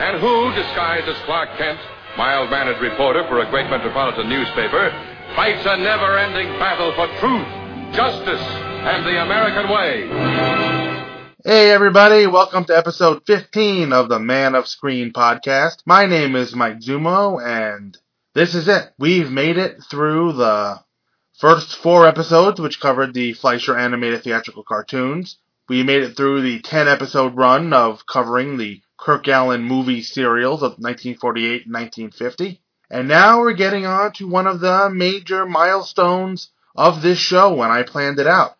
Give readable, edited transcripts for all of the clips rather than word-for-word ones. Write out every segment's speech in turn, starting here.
and who, disguised as Clark Kent, mild-mannered reporter for a great metropolitan newspaper, fights a never-ending battle for truth, justice, and the American way. Hey, everybody. Welcome to episode 15 of the Man of Screen podcast. My name is Mike Zumo, and this is it. We've made it through the first four episodes, which covered the Fleischer animated theatrical cartoons. We made it through the 10-episode run of covering the Kirk Alyn movie serials of 1948 and 1950. And now we're getting on to one of the major milestones of this show when I planned it out,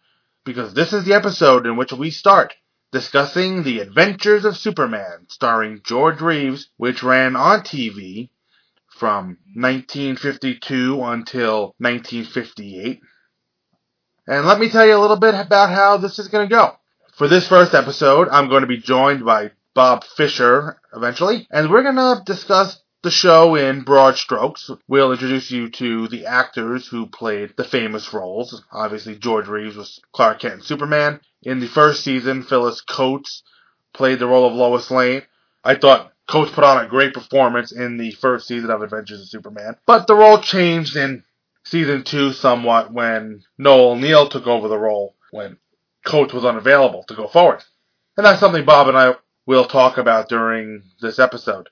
because this is the episode in which we start discussing The Adventures of Superman, starring George Reeves, which ran on TV from 1952 until 1958. And let me tell you a little bit about how this is going to go. For this first episode, I'm going to be joined by Bob Fisher eventually, and we're going to discuss the show in broad strokes. We'll introduce you to the actors who played the famous roles. Obviously, George Reeves was Clark Kent and Superman. In the first season, Phyllis Coates played the role of Lois Lane. I thought Coates put on a great performance in the first season of Adventures of Superman, but the role changed in season 2 somewhat when Noel Neill took over the role when Coates was unavailable to go forward. And that's something Bob and I will talk about during this episode.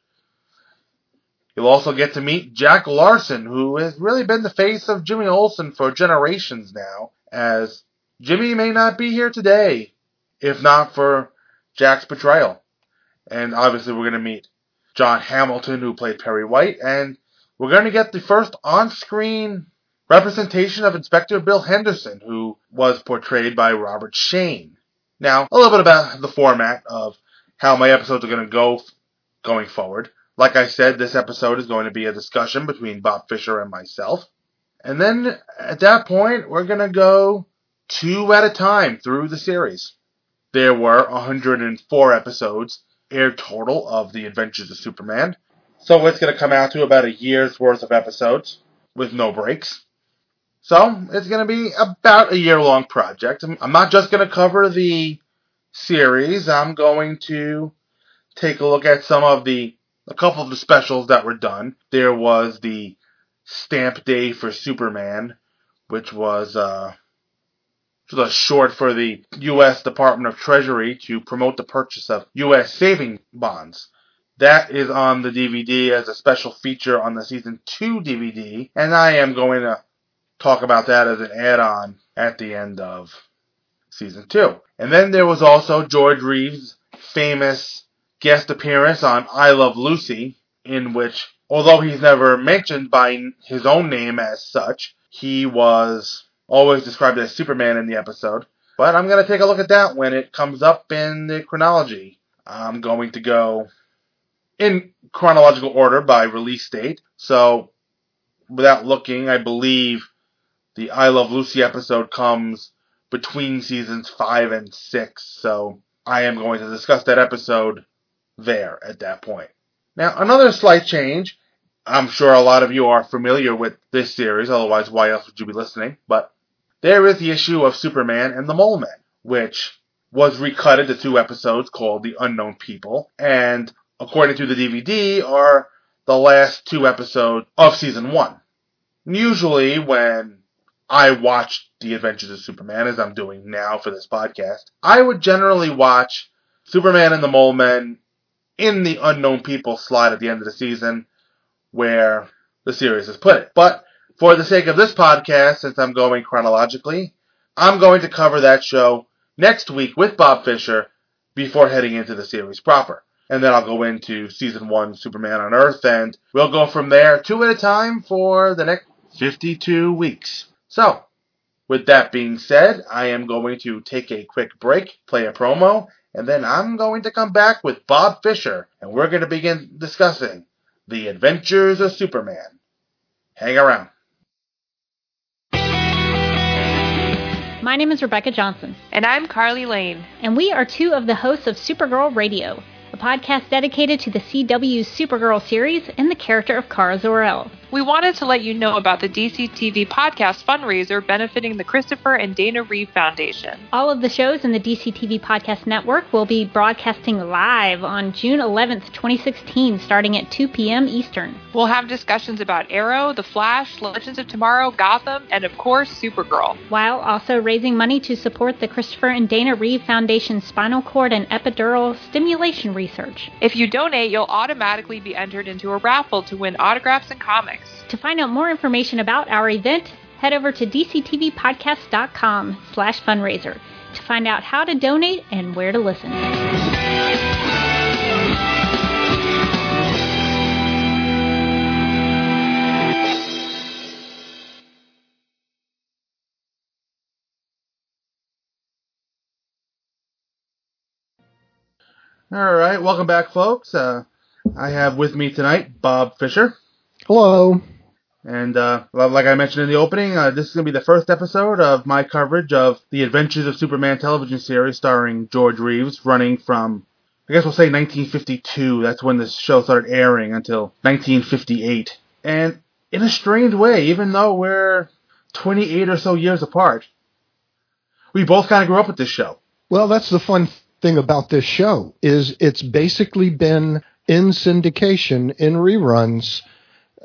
You'll also get to meet Jack Larson, who has really been the face of Jimmy Olsen for generations now, as Jimmy may not be here today if not for Jack's betrayal. And obviously we're going to meet John Hamilton, who played Perry White. And we're going to get the first on-screen representation of Inspector Bill Henderson, who was portrayed by Robert Shayne. Now, a little bit about the format of how my episodes are going to go going forward. Like I said, this episode is going to be a discussion between Bob Fisher and myself. And then, at that point, we're going to go two at a time through the series. There were 104 episodes air total of The Adventures of Superman. So it's going to come out to about a year's worth of episodes with no breaks. So it's going to be about a year-long project. I'm not just going to cover the series. I'm going to take a look at a couple of the specials that were done. There was the Stamp Day for Superman, which was a short for the U.S. Department of Treasury to promote the purchase of U.S. saving bonds. That is on the DVD as a special feature on the Season 2 DVD, and I am going to talk about that as an add-on at the end of Season 2. And then there was also George Reeves' famous guest appearance on I Love Lucy, in which, although he's never mentioned by his own name as such, he was always described as Superman in the episode. But I'm going to take a look at that when it comes up in the chronology. I'm going to go in chronological order by release date. So, without looking, I believe the I Love Lucy episode comes between seasons 5 and 6. So, I am going to discuss that episode there at that point. Now, another slight change. I'm sure a lot of you are familiar with this series, otherwise why else would you be listening? But there is the issue of Superman and the Mole Men, which was recut into two episodes called The Unknown People, and according to the DVD, are the last two episodes of Season 1. Usually when I watch The Adventures of Superman, as I'm doing now for this podcast, I would generally watch Superman and the Mole Men in the Unknown People slot at the end of the season, where the series is put. But for the sake of this podcast, since I'm going chronologically, I'm going to cover that show next week with Bob Fisher before heading into the series proper. And then I'll go into Season 1, Superman on Earth, and we'll go from there two at a time for the next 52 weeks. So, with that being said, I am going to take a quick break, play a promo, and then I'm going to come back with Bob Fisher, and we're going to begin discussing The Adventures of Superman. Hang around. My name is Rebecca Johnson. And I'm Carly Lane. And we are two of the hosts of Supergirl Radio, a podcast dedicated to the CW's Supergirl series and the character of Kara Zor-El. We wanted to let you know about the DC TV podcast fundraiser benefiting the Christopher and Dana Reeve Foundation. All of the shows in the DC TV podcast network will be broadcasting live on June 11th, 2016, starting at 2 p.m. Eastern. We'll have discussions about Arrow, The Flash, Legends of Tomorrow, Gotham, and of course, Supergirl. While also raising money to support the Christopher and Dana Reeve Foundation's spinal cord and epidural stimulation research. If you donate, you'll automatically be entered into a raffle to win autographs and comics. To find out more information about our event, head over to dctvpodcast.com/fundraiser to find out how to donate and where to listen. All right, welcome back, folks. I have with me tonight Bob Fisher. Hello. And like I mentioned in the opening, this is going to be the first episode of my coverage of The Adventures of Superman television series starring George Reeves, running from, I guess we'll say 1952, that's when the show started airing, until 1958. And in a strange way, even though we're 28 or so years apart, we both kind of grew up with this show. Well, that's the fun thing about this show, is it's basically been in syndication, in reruns,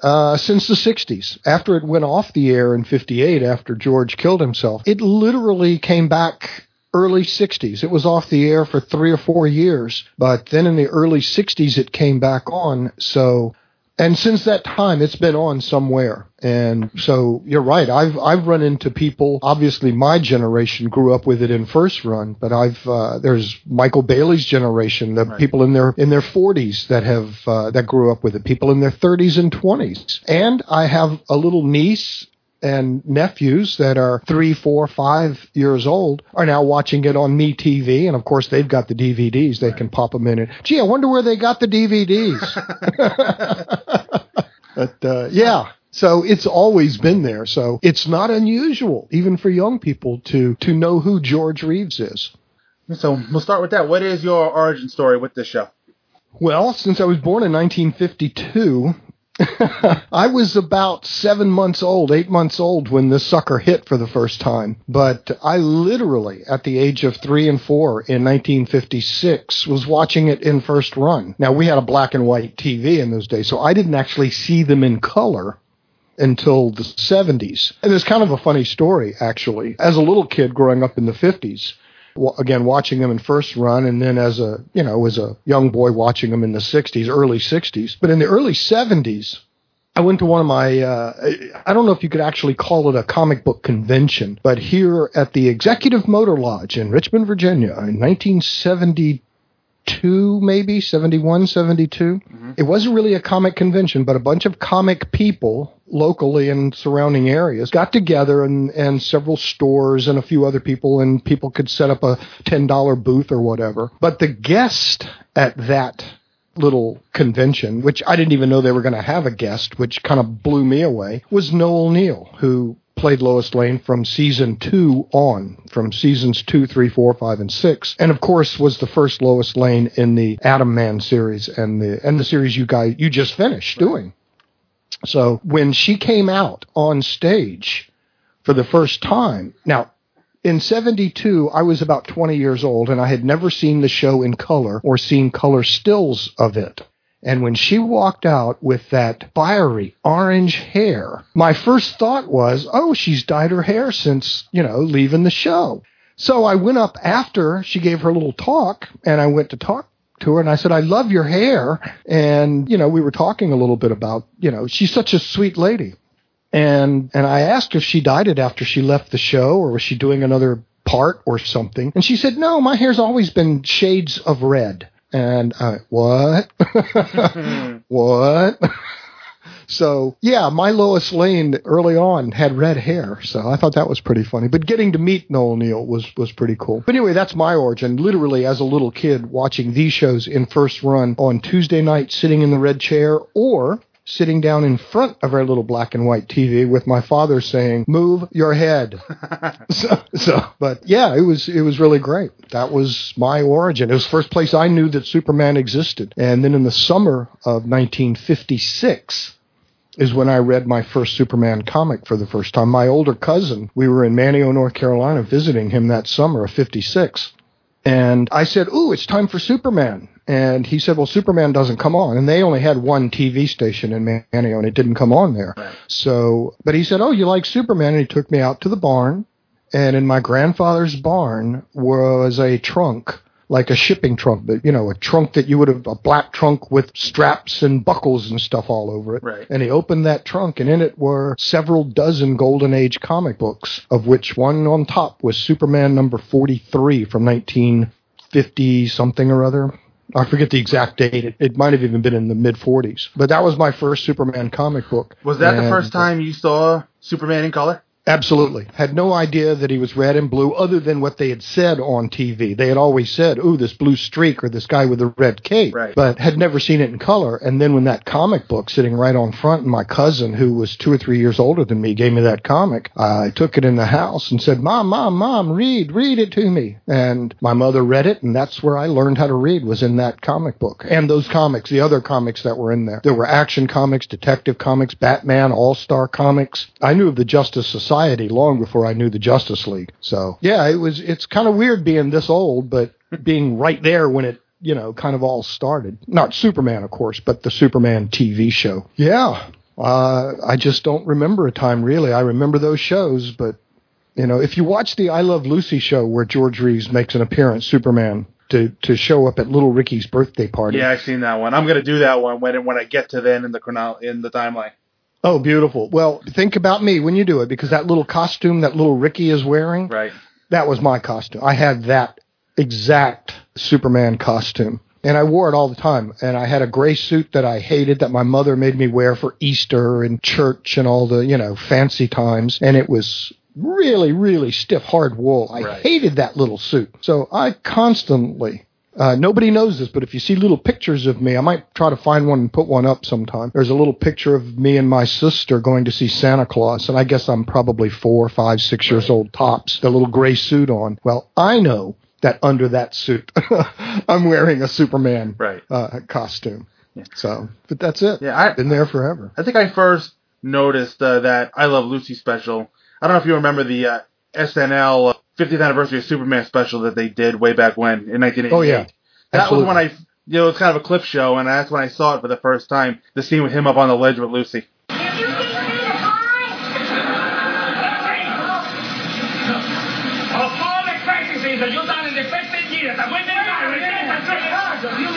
since the 60s, after it went off the air in 58, after George killed himself. It literally came back early 60s. It was off the air for 3 or 4 years, but then in the early 60s, it came back on. So, and since that time, it's been on somewhere. And so you're right. I've run into people. Obviously, my generation grew up with it in first run, but there's Michael Bailey's generation, the right. People in their 40s that have that grew up with it. People in their 30s and 20s. And I have a little niece and nephews that are 3, 4, 5 years old are now watching it on MeTV, and of course they've got the DVDs. They can pop them in. And, gee, I wonder where they got the DVDs. But yeah, so it's always been there. So it's not unusual, even for young people, to know who George Reeves is. So we'll start with that. What is your origin story with this show? Well, since I was born in 1952. I was about 8 months old when this sucker hit for the first time. But I literally, at the age of 3 and 4 in 1956, was watching it in first run. Now, we had a black and white TV in those days, so I didn't actually see them in color until the 70s. And it's kind of a funny story, actually. As a little kid growing up in the 50s, again, watching them in first run, and then as a young boy watching them in the 60s, early 60s. But in the early 70s, I went to one of my, I don't know if you could actually call it a comic book convention, but here at the Executive Motor Lodge in Richmond, Virginia, in 1972, maybe, 71, 72. Mm-hmm. It wasn't really a comic convention, but a bunch of comic people locally and surrounding areas got together, and several stores and a few other people, and people could set up a $10 booth or whatever. But the guest at that little convention, which I didn't even know they were going to have a guest, which kind of blew me away, was Noel Neill, who played Lois Lane from season 2 on, from seasons 2, 3, 4, 5, and 6, and of course was the first Lois Lane in the Atom Man series and the series you just finished doing. So when she came out on stage for the first time, now in 72, I was about 20 years old, and I had never seen the show in color or seen color stills of it. And when she walked out with that fiery orange hair, my first thought was, oh, she's dyed her hair since, leaving the show. So I went up after she gave her little talk, and I went to talk to her, and I said, I love your hair. And, we were talking a little bit about, she's such a sweet lady. And I asked if she dyed it after she left the show, or was she doing another part or something? And she said, no, my hair's always been shades of red. And I, what? What? So, yeah, my Lois Lane early on had red hair, so I thought that was pretty funny. But getting to meet Noel Neill was pretty cool. But anyway, that's my origin, literally as a little kid watching these shows in first run on Tuesday night, sitting in the red chair or sitting down in front of our little black and white TV with my father saying, "Move your head." But yeah, it was really great. That was my origin. It was the first place I knew that Superman existed. And then in the summer of 1956 is when I read my first Superman comic for the first time. My older cousin, we were in Manteo, North Carolina, visiting him that summer of 56. And I said, "Ooh, it's time for Superman." And he said, "Well, Superman doesn't come on." And they only had one TV station in Manteo, and it didn't come on there. Right. So, but he said, "Oh, you like Superman?" And he took me out to the barn. And in my grandfather's barn was a trunk, like a shipping trunk, but, you know, a trunk that you would have, a black trunk with straps and buckles and stuff all over it. Right. And he opened that trunk, and in it were several dozen Golden Age comic books, of which one on top was Superman number 43 from 1950-something or other. I forget the exact date. It might have even been in the mid-40s. But that was my first Superman comic book. Was that the first time you saw Superman in color? Absolutely. Had no idea that he was red and blue other than what they had said on TV. They had always said, "Ooh, this blue streak," or "this guy with the red cape." Right. But had never seen it in color. And then when that comic book sitting right on front, and my cousin, who was 2 or 3 years older than me, gave me that comic, I took it in the house and said, Mom, read it to me. And my mother read it, and that's where I learned how to read, was in that comic book. And those comics, the other comics that were in there. There were action comics, detective comics, Batman, All-Star comics. I knew of the Justice Society long before I knew the Justice League. So, yeah, it's kind of weird being this old, but being right there when it, you know, kind of all started. Not Superman, of course, but the Superman TV show. Yeah, I just don't remember a time, really. I remember those shows, but, you know, if you watch the I Love Lucy show where George Reeves makes an appearance, Superman, to show up at Little Ricky's birthday party. Yeah, I've seen that one. I'm going to do that one when I get to then in the timeline. Oh, beautiful. Well, think about me when you do it, because that little costume that little Ricky is wearing, right, that was my costume. I had that exact Superman costume, and I wore it all the time. And I had a gray suit that I hated that my mother made me wear for Easter and church and all the, you know, fancy times. And it was really, really stiff, hard wool. I hated that little suit. So I constantly... nobody knows this, but if you see little pictures of me, I might try to find one and put one up sometime. There's a little picture of me and my sister going to see Santa Claus, and I guess I'm probably 4, 5, 6 years old tops, the little gray suit on. Well, I know that under that suit, I'm wearing a Superman costume. Yeah. So, but that's it. Yeah, I've been there forever. I think I first noticed that I Love Lucy special. I don't know if you remember the SNL 50th anniversary of Superman special that they did way back when, in 1988. Oh, yeah. Absolutely. That was when it was kind of a clip show, and that's when I saw it for the first time, the scene with him up on the ledge with Lucy. You mean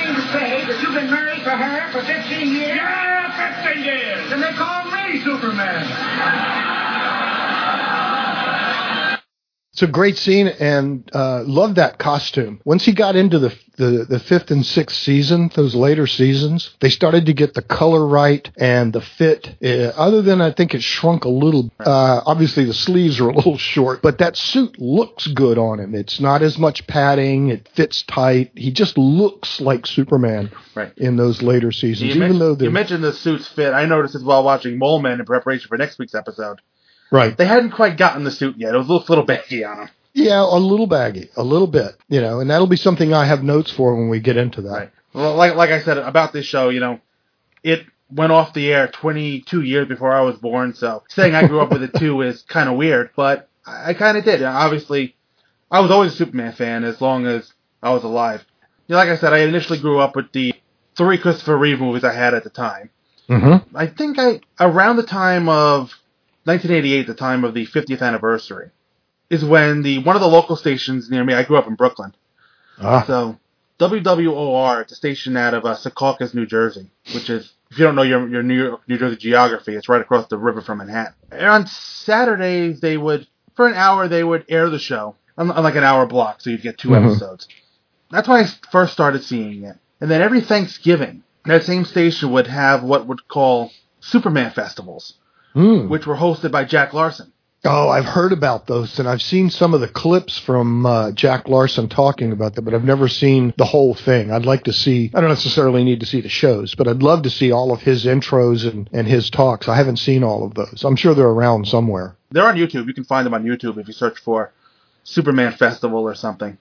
to say that you've been married to her for 15 years? Yeah, 15 years! And they call me Superman! It's a great scene, and love that costume. Once he got into the 5th and 6th season, those later seasons, they started to get the color right and the fit. Other than I think it shrunk a little. Obviously, the sleeves are a little short, but that suit looks good on him. It's not as much padding. It fits tight. He just looks like Superman in those later seasons. You mentioned the suit's fit. I noticed it while watching Mole Men in preparation for next week's episode. Right. They hadn't quite gotten the suit yet. It was a little baggy on them. Yeah, a little baggy, a little bit, you know, and that'll be something I have notes for when we get into that. Right. Well, like I said about this show, you know, it went off the air 22 years before I was born, so saying I grew up with it too is kind of weird, but I kind of did. Obviously, I was always a Superman fan as long as I was alive. You know, like I said, I initially grew up with the 3 Christopher Reeve movies I had at the time. Mm-hmm. I think around the time of 1988, the time of the 50th anniversary, is when one of the local stations near me, I grew up in Brooklyn. So, WWOR, it's a station out of Secaucus, New Jersey, which is, if you don't know your New York, New Jersey geography, it's right across the river from Manhattan. And on Saturdays, they would, for an hour, they would air the show on like an hour block, so you'd get 2 episodes. That's when I first started seeing it. And then every Thanksgiving, that same station would have what would call Superman festivals, which were hosted by Jack Larson. Oh, I've heard about those, and I've seen some of the clips from Jack Larson talking about that, but I've never seen the whole thing. I'd like to see, I don't necessarily need to see the shows, but I'd love to see all of his intros and his talks. I haven't seen all of those. I'm sure they're around somewhere. They're on YouTube. You can find them on YouTube if you search for Superman Festival or something.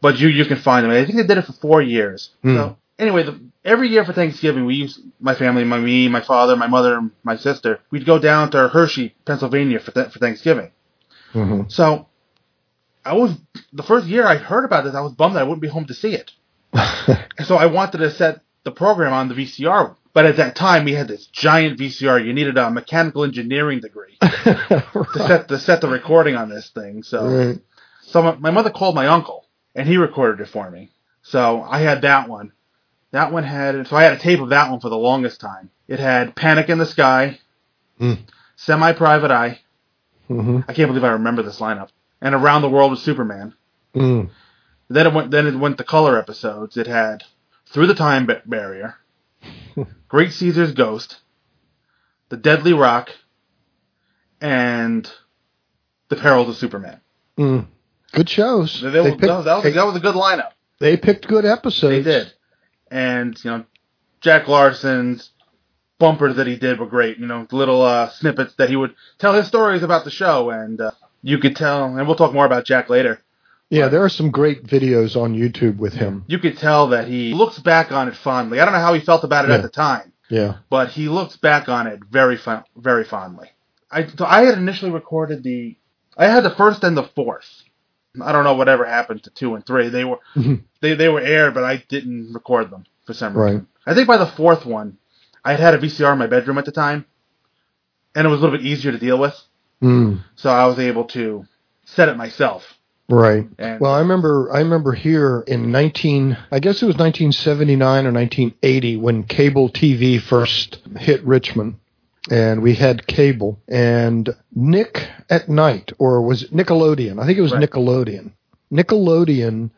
But you can find them. I think they did it for 4 years. So anyway, every year for Thanksgiving, we used, my family, me, my father, my mother, my sister, we'd go down to Hershey, Pennsylvania for Thanksgiving. Mm-hmm. So the first year I heard about this, I was bummed that I wouldn't be home to see it. So I wanted to set the program on the VCR. But at that time, we had this giant VCR. You needed a mechanical engineering degree to set the recording on this thing. So, my mother called my uncle, and he recorded it for me. So I had that one. So I had a tape of that one for the longest time. It had Panic in the Sky, Semi-Private Eye. Mm-hmm. I can't believe I remember this lineup. And Around the World with Superman. Mm. Then it went to color episodes. It had Through the Time Barrier, Great Caesar's Ghost, The Deadly Rock, and The Perils of Superman. Mm. Good shows. That was a good lineup. They picked good episodes. They did. And, Jack Larson's bumpers that he did were great. Little snippets that he would tell his stories about the show. And you could tell, and we'll talk more about Jack later. Yeah, there are some great videos on YouTube with him. You could tell that he looks back on it fondly. I don't know how he felt about it at the time. Yeah. But he looks back on it very fondly. So I had initially recorded I had the first and the fourth. I don't know whatever happened to 2 and 3. They were they were aired, but I didn't record them for some reason. Right. I think by the fourth one, I had a VCR in my bedroom at the time, and it was a little bit easier to deal with. Mm. So I was able to set it myself. Right. And well, I remember here in 1979 or 1980 when cable TV first hit Richmond. And we had cable, and Nick at Night, or was it Nickelodeon? I think it was Nickelodeon.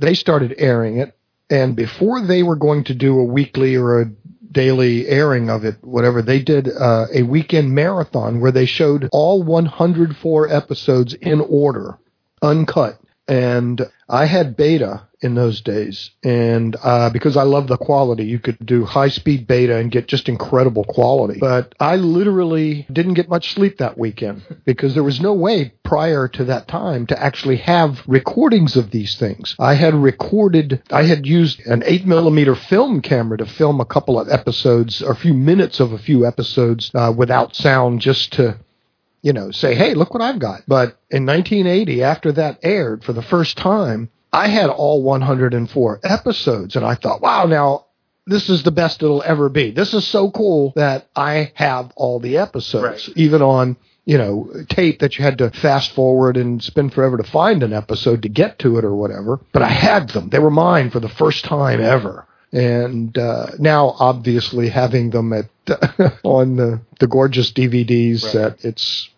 They started airing it, and before they were going to do a weekly or a daily airing of it, whatever, they did a weekend marathon where they showed all 104 episodes in order, uncut. And I had beta in those days, and because I love the quality, you could do high-speed beta and get just incredible quality. But I literally didn't get much sleep that weekend because there was no way prior to that time to actually have recordings of these things. I had used an 8mm film camera to film a couple of episodes, or a few minutes of a few episodes without sound, just to say, hey, look what I've got. But in 1980, after that aired for the first time, I had all 104 episodes, and I thought, wow, now this is the best it'll ever be. This is so cool that I have all the episodes, even on, tape that you had to fast forward and spend forever to find an episode to get to it or whatever. But I had them. They were mine for the first time ever. And now, obviously, having them at on the gorgeous DVDs, that it's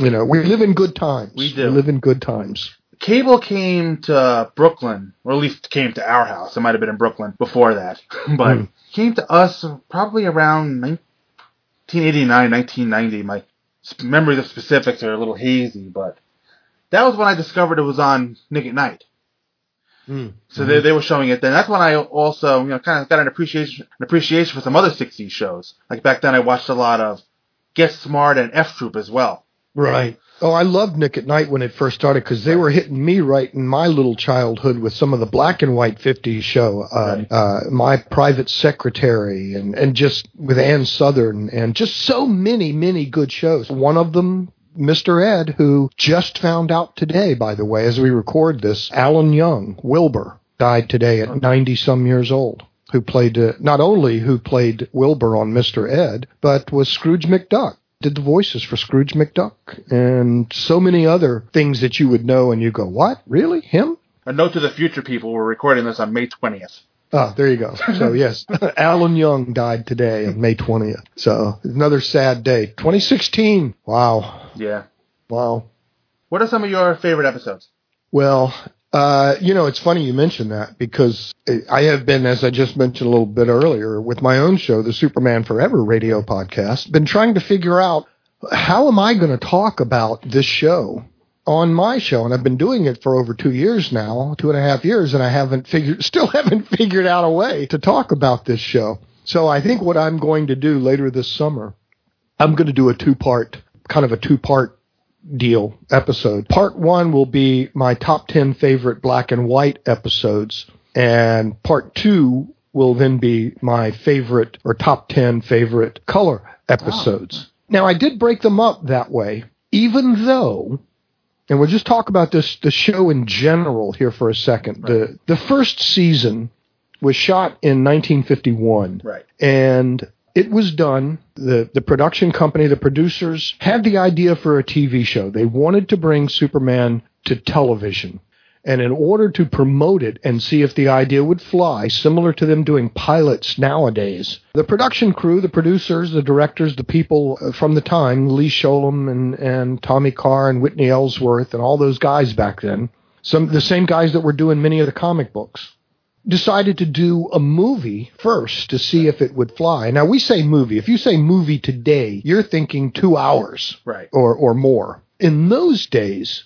we live in good times. We do. We live in good times. Cable came to Brooklyn, or at least came to our house. It might have been in Brooklyn before that, but came to us probably around 1989, 1990. My memories of specifics are a little hazy, but that was when I discovered it was on Nick at Night. Mm. So they were showing it then. That's when I also, kind of got an appreciation for some other 60s shows. Like back then I watched a lot of Get Smart and F Troop as well. Right. Oh, I loved Nick at Night when it first started because they were hitting me right in my little childhood with some of the black and white 50s show, My Private Secretary, and just with Ann Southern, and just so many, many good shows. One of them, Mr. Ed, who just found out today, by the way, as we record this, Alan Young, Wilbur, died today at 90-some years old, who played not only Wilbur on Mr. Ed, but was Scrooge McDuck, did the voices for Scrooge McDuck, and so many other things that you would know, and you go, what? Really? Him? A note to the future people, we're recording this on May 20th. Oh, there you go. So, yes, Alan Young died today on May 20th. So, another sad day. 2016. Wow. Yeah. Wow. What are some of your favorite episodes? Well, It's funny you mention that, because I have been, as I just mentioned a little bit earlier, with my own show, the Superman Forever Radio podcast, been trying to figure out, how am I going to talk about this show on my show? And I've been doing it for over 2 years now, 2.5 years, and I still haven't figured out a way to talk about this show. So I think what I'm going to do later this summer, I'm going to do a two-part deal episode. Part one will be my top 10 favorite black and white episodes, and part two will then be my favorite or top 10 favorite color episodes. Oh. Now, I did break them up that way, even though, and we'll just talk about this, the show in general here for a second. Right. The first season was shot in 1951. Right. And it was done. The production company, the producers, had the idea for a TV show. They wanted to bring Superman to television. And in order to promote it and see if the idea would fly, similar to them doing pilots nowadays, the production crew, the producers, the directors, the people from the time, Lee Sholem and Tommy Carr and Whitney Ellsworth and all those guys back then, the same guys that were doing many of the comic books, decided to do a movie first to see if it would fly. Now, we say movie. If you say movie today, you're thinking 2 hours, right, or more. In those days,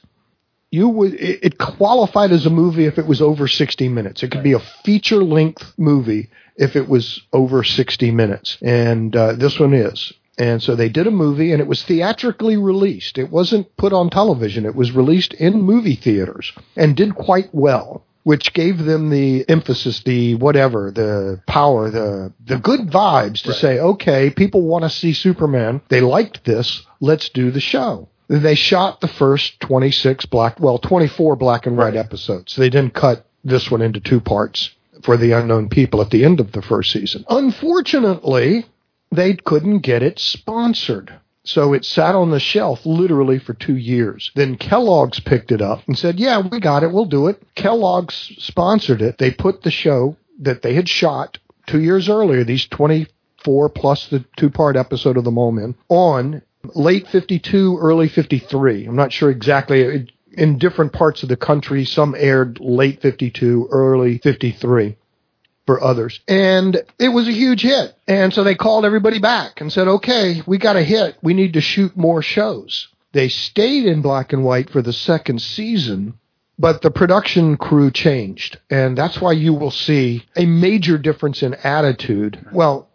it qualified as a movie if it was over 60 minutes. It could be a feature-length movie if it was over 60 minutes, and this one is. And so they did a movie, and it was theatrically released. It wasn't put on television. It was released in movie theaters and did quite well, which gave them the emphasis, the whatever, the power, the good vibes to say, okay, people want to see Superman. They liked this. Let's do the show. They shot the first 24 black and white episodes. They didn't cut this one into two parts for The Unknown People at the end of the first season. Unfortunately, they couldn't get it sponsored. So it sat on the shelf literally for 2 years. Then Kellogg's picked it up and said, yeah, we got it. We'll do it. Kellogg's sponsored it. They put the show that they had shot 2 years earlier, these 24 plus the two-part episode of The Mole Men, on late 52, early 53. I'm not sure exactly. In different parts of the country, some aired late 52, early 53 for others. And it was a huge hit. And so they called everybody back and said, okay, we got a hit. We need to shoot more shows. They stayed in black and white for the second season, but the production crew changed. And that's why you will see a major difference in attitude. Well,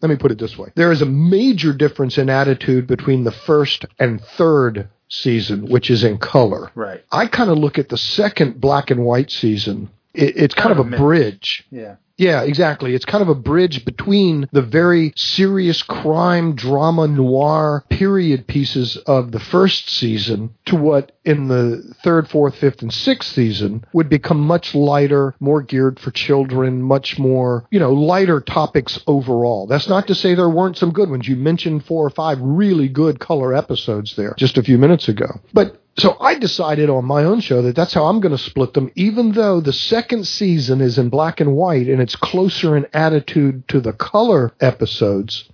let me put it this way. There is a major difference in attitude between the first and third season, which is in color. Right. I kind of look at the second black and white season. It's kind of a bridge. Yeah. Yeah, exactly. It's kind of a bridge between the very serious crime, drama, noir period pieces of the first season to what in the third, fourth, fifth, and sixth season would become much lighter, more geared for children, much more, lighter topics overall. That's not to say there weren't some good ones. You mentioned 4 or 5 really good color episodes there just a few minutes ago. But so I decided on my own show that that's how I'm going to split them, even though the second season is in black and white and it's closer in attitude to the color episodes.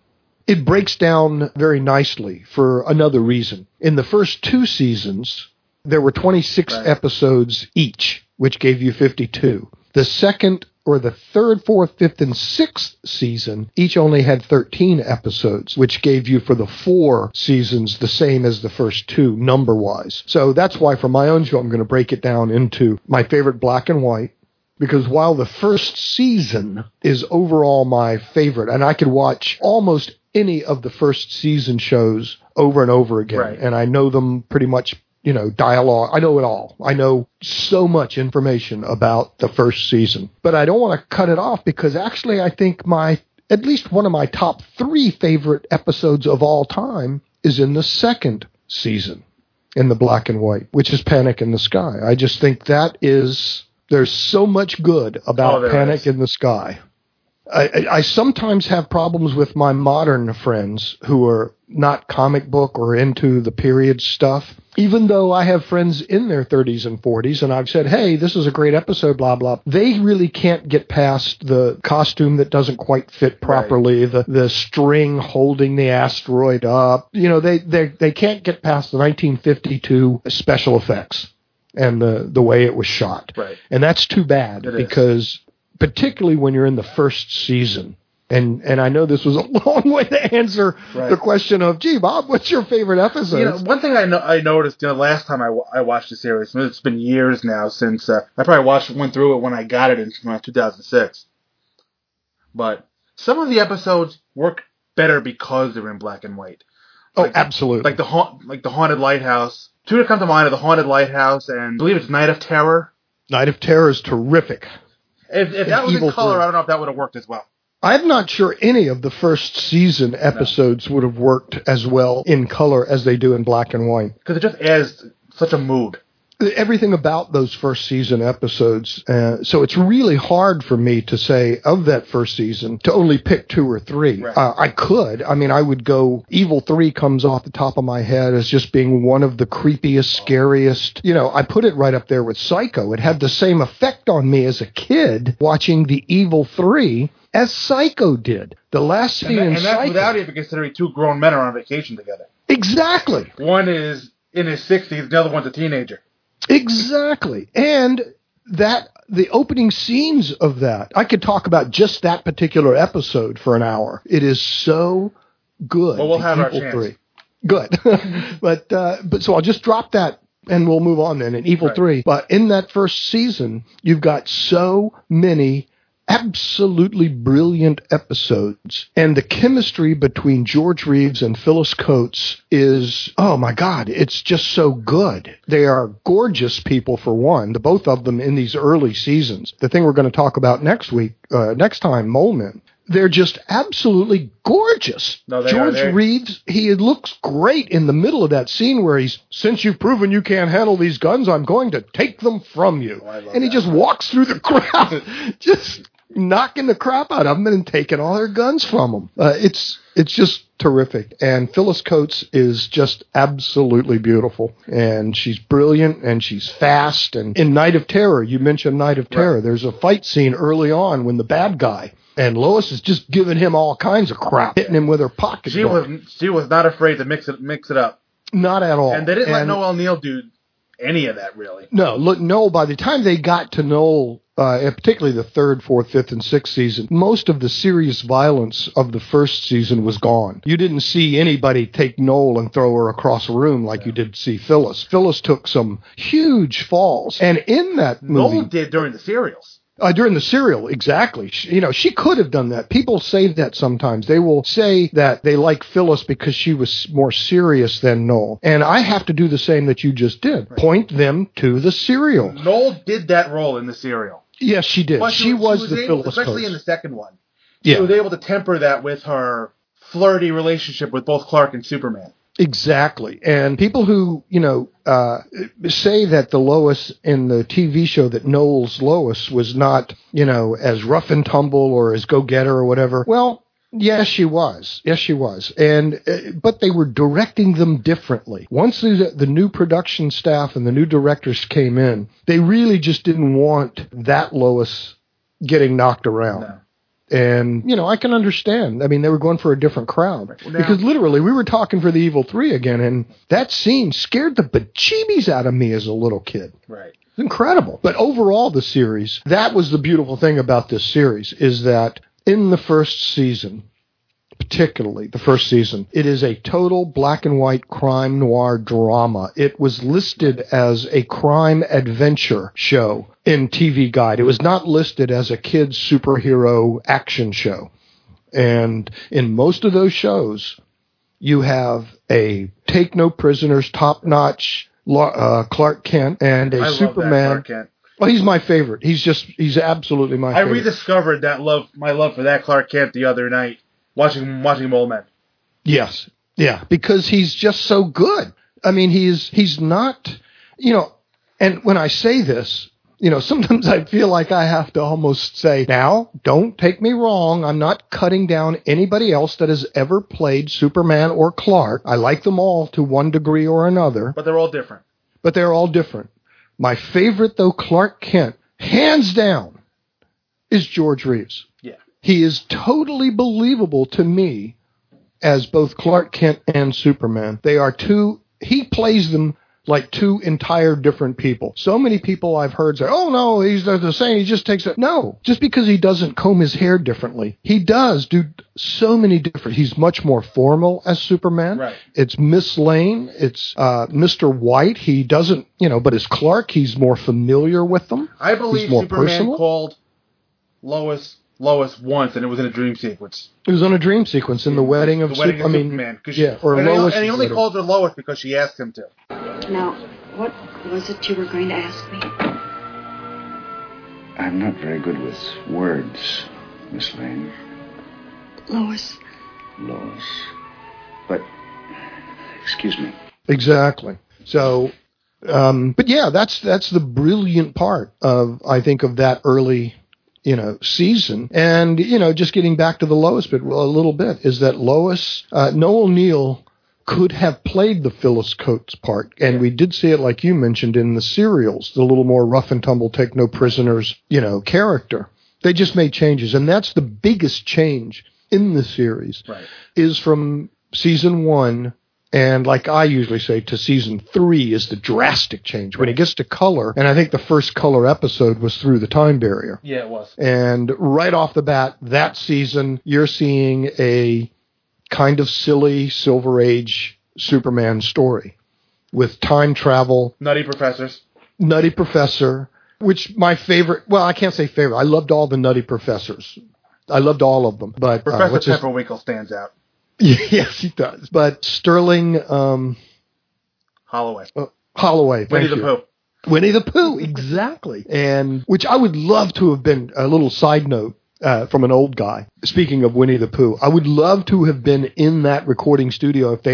It breaks down very nicely for another reason. In the first 2 seasons, there were 26 episodes each, which gave you 52. The second or the third, fourth, fifth, and sixth season each only had 13 episodes, which gave you for the 4 seasons the same as the first 2 number-wise. So that's why for my own show, I'm going to break it down into my favorite black and white, because while the first season is overall my favorite, and I could watch almost any of the first season shows over and over again, and I know them pretty much, dialogue. I know it all. I know so much information about the first season. But I don't want to cut it off, because actually I think at least one of my top 3 favorite episodes of all time is in the second season in the black and white, which is Panic in the Sky. I just think that is, there's so much good about Panic in the Sky. I sometimes have problems with my modern friends who are not comic book or into the period stuff, even though I have friends in their 30s and 40s, and I've said, hey, this is a great episode, blah, blah. They really can't get past the costume that doesn't quite fit properly, the string holding the asteroid up. They can't get past the 1952 special effects. and the way it was shot. Right. And that's too bad because particularly when you're in the first season, and I know this was a long way to answer the question of, gee, Bob, what's your favorite episode? You know, one thing I noticed, you know, last time I watched the series, it's been years now since I probably went through it when I got it in 2006. But some of the episodes work better because they're in black and white. Like, oh, absolutely! Like the Haunted Lighthouse. Two that come to mind are the Haunted Lighthouse and I believe it's Night of Terror. Night of Terror is terrific. If that was in color, I don't know if that would have worked as well. I'm not sure any of the first season episodes would have worked as well in color as they do in black and white. Because it just adds such a mood. Everything about those first season episodes. So it's really hard for me to say of that first season to only pick two or three. Right. I could. I mean, I would go Evil 3 comes off the top of my head as just being one of the creepiest, scariest. You know, I put it right up there with Psycho. It had the same effect on me as a kid watching the Evil 3 as Psycho did. The last scene in Psycho. And that's without even considering two grown men are on vacation together. Exactly. One is in his 60s. The other one's a teenager. Exactly. And that the opening scenes of that, I could talk about just that particular episode for an hour. It is so good. Well, we'll have our chance. Three. Good. But so I'll just drop that and we'll move on then in Evil 3. But in that first season, you've got so many absolutely brilliant episodes. And the chemistry between George Reeves and Phyllis Coates is, oh my God, it's just so good. They are gorgeous people for one, the both of them in these early seasons. The thing we're going to talk about next time, Mole Men. They're just absolutely gorgeous. No, George Reeves, he looks great in the middle of that scene where he's, since you've proven you can't handle these guns, I'm going to take them from you. Oh, and he just walks through the crowd, just knocking the crap out of them and taking all their guns from them. It's just terrific. And Phyllis Coates is just absolutely beautiful. And she's brilliant and she's fast. And in Night of Terror, you mentioned Night of Terror. Right. There's a fight scene early on when the bad guy, and Lois is just giving him all kinds of crap, hitting him with her pocket. She was not afraid to mix it up. Not at all. And they didn't let Noel Neill do any of that, really. No, look, Noel, by the time they got to Noel, particularly the third, fourth, fifth, and sixth season, most of the serious violence of the first season was gone. You didn't see anybody take Noel and throw her across a room like you did see Phyllis. Phyllis took some huge falls. And in that movie... Noel did during the serials. During the serial, exactly. She could have done that. People say that sometimes. They will say that they like Phyllis because she was more serious than Noel. And I have to do the same that you just did. Right. Point them to the serial. Noel did that role in the serial. Yes, she did. But she was the Phyllis Coates. Especially in the second one. She was able to temper that with her flirty relationship with both Clark and Superman. Exactly. And people who, say that the Lois in the TV show, that Noel's Lois was not, as rough and tumble or as go-getter or whatever. Well, yes, she was. And but they were directing them differently. Once the new production staff and the new directors came in, they really just didn't want that Lois getting knocked around. No. And, I can understand. I mean, they were going for a different crowd. Well, because literally, we were talking for the Evil 3 again, and that scene scared the bejeebies out of me as a little kid. Right. It's incredible. But overall, the series, that was the beautiful thing about this series, is that in the first season, particularly the first season, it is a total black and white crime noir drama. It was listed as a crime adventure show in TV Guide. It was not listed as a kid's superhero action show. And in most of those shows, you have a take no prisoners, top-notch Clark Kent and a Superman. I love that Clark Kent. Well, he's my favorite. He's absolutely my favorite. I rediscovered my love for that Clark Kent the other night watching Mole Men. Yes. Yeah, because he's just so good. I mean, he's not, and when I say this, sometimes I feel like I have to almost say, now, don't take me wrong. I'm not cutting down anybody else that has ever played Superman or Clark. I like them all to one degree or another. But they're all different. My favorite, though, Clark Kent, hands down, is George Reeves. Yeah. He is totally believable to me as both Clark Kent and Superman. He plays them like two entire different people. So many people I've heard say, oh, no, he's the same. He just takes it. No, just because he doesn't comb his hair differently. He does do so many different. He's much more formal as Superman. Right. It's Miss Lane. It's Mr. White. He doesn't, but as Clark, he's more familiar with them. I believe Superman called Lois once, and it was in a dream sequence. It was on a dream sequence in the wedding of Superman. And he only called her Lois because she asked him to. Now, what was it you were going to ask me? I'm not very good with words, Miss Lane. Lois. But, excuse me. Exactly. So, but yeah, that's the brilliant part of that early season. And, just getting back to the Lois bit a little bit, is that Lois, Noel Neill could have played the Phyllis Coates part. And we did see it, like you mentioned, in the serials, the little more rough and tumble, take no prisoners, character. They just made changes. And that's the biggest change in the series, right, is from season 1. And like I usually say, to season 3 is the drastic change. When it gets to color, and I think the first color episode was Through the Time Barrier. Yeah, it was. And right off the bat, that season, you're seeing a kind of silly Silver Age Superman story with time travel. Nutty Professor, which my favorite, well, I can't say favorite. I loved all the Nutty Professors. I loved all of them. But Professor Pepperwinkle stands out. Yes, he does. But Sterling Holloway. Holloway. Winnie the Pooh, exactly. And which I would love to have been, a little side note from an old guy, speaking of Winnie the Pooh, I would love to have been in that recording studio if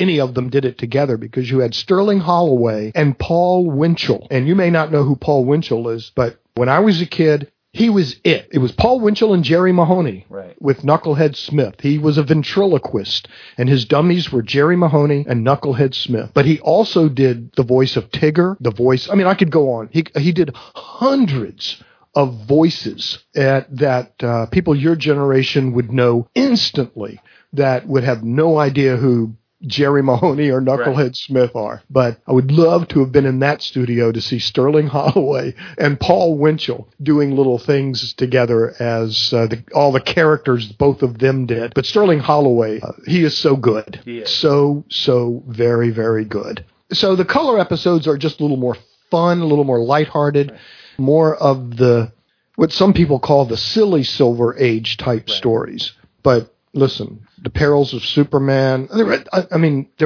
any of them did it together, because you had Sterling Holloway and Paul Winchell. And you may not know who Paul Winchell is, but when I was a kid, he was it. It was Paul Winchell and Jerry Mahoney, right, with Knucklehead Smith. He was a ventriloquist, and his dummies were Jerry Mahoney and Knucklehead Smith. But he also did the voice of Tigger, the voice... I mean, I could go on. He did hundreds of voices that people your generation would know instantly, that would have no idea who Jerry Mahoney or Knucklehead Smith are. But I would love to have been in that studio to see Sterling Holloway and Paul Winchell doing little things together as all the characters both of them did. But Sterling Holloway, he is so good. He is. So very, very good. So the color episodes are just a little more fun, a little more lighthearted, more of the what some people call the silly Silver Age type stories. But listen, The Perils of Superman. There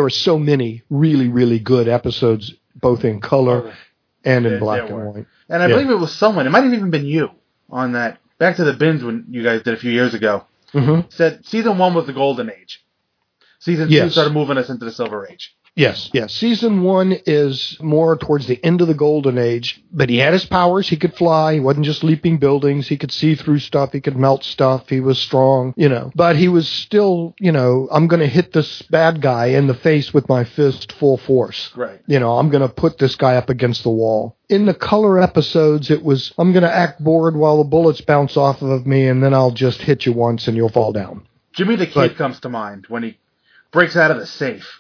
were so many really, really good episodes, both in color and in black and white. And I believe it was someone, it might have even been you, on that Back to the Bins when you guys did a few years ago, said season 1 was the golden age. Season 2 started moving us into the Silver Age. Yes. Season 1 is more towards the end of the golden age, but he had his powers. He could fly. He wasn't just leaping buildings. He could see through stuff. He could melt stuff. He was strong, But he was still, I'm going to hit this bad guy in the face with my fist full force. Right. I'm going to put this guy up against the wall. In the color episodes, it was, I'm going to act bored while the bullets bounce off of me, and then I'll just hit you once and you'll fall down. Jimmy the Kid comes to mind when he breaks out of the safe.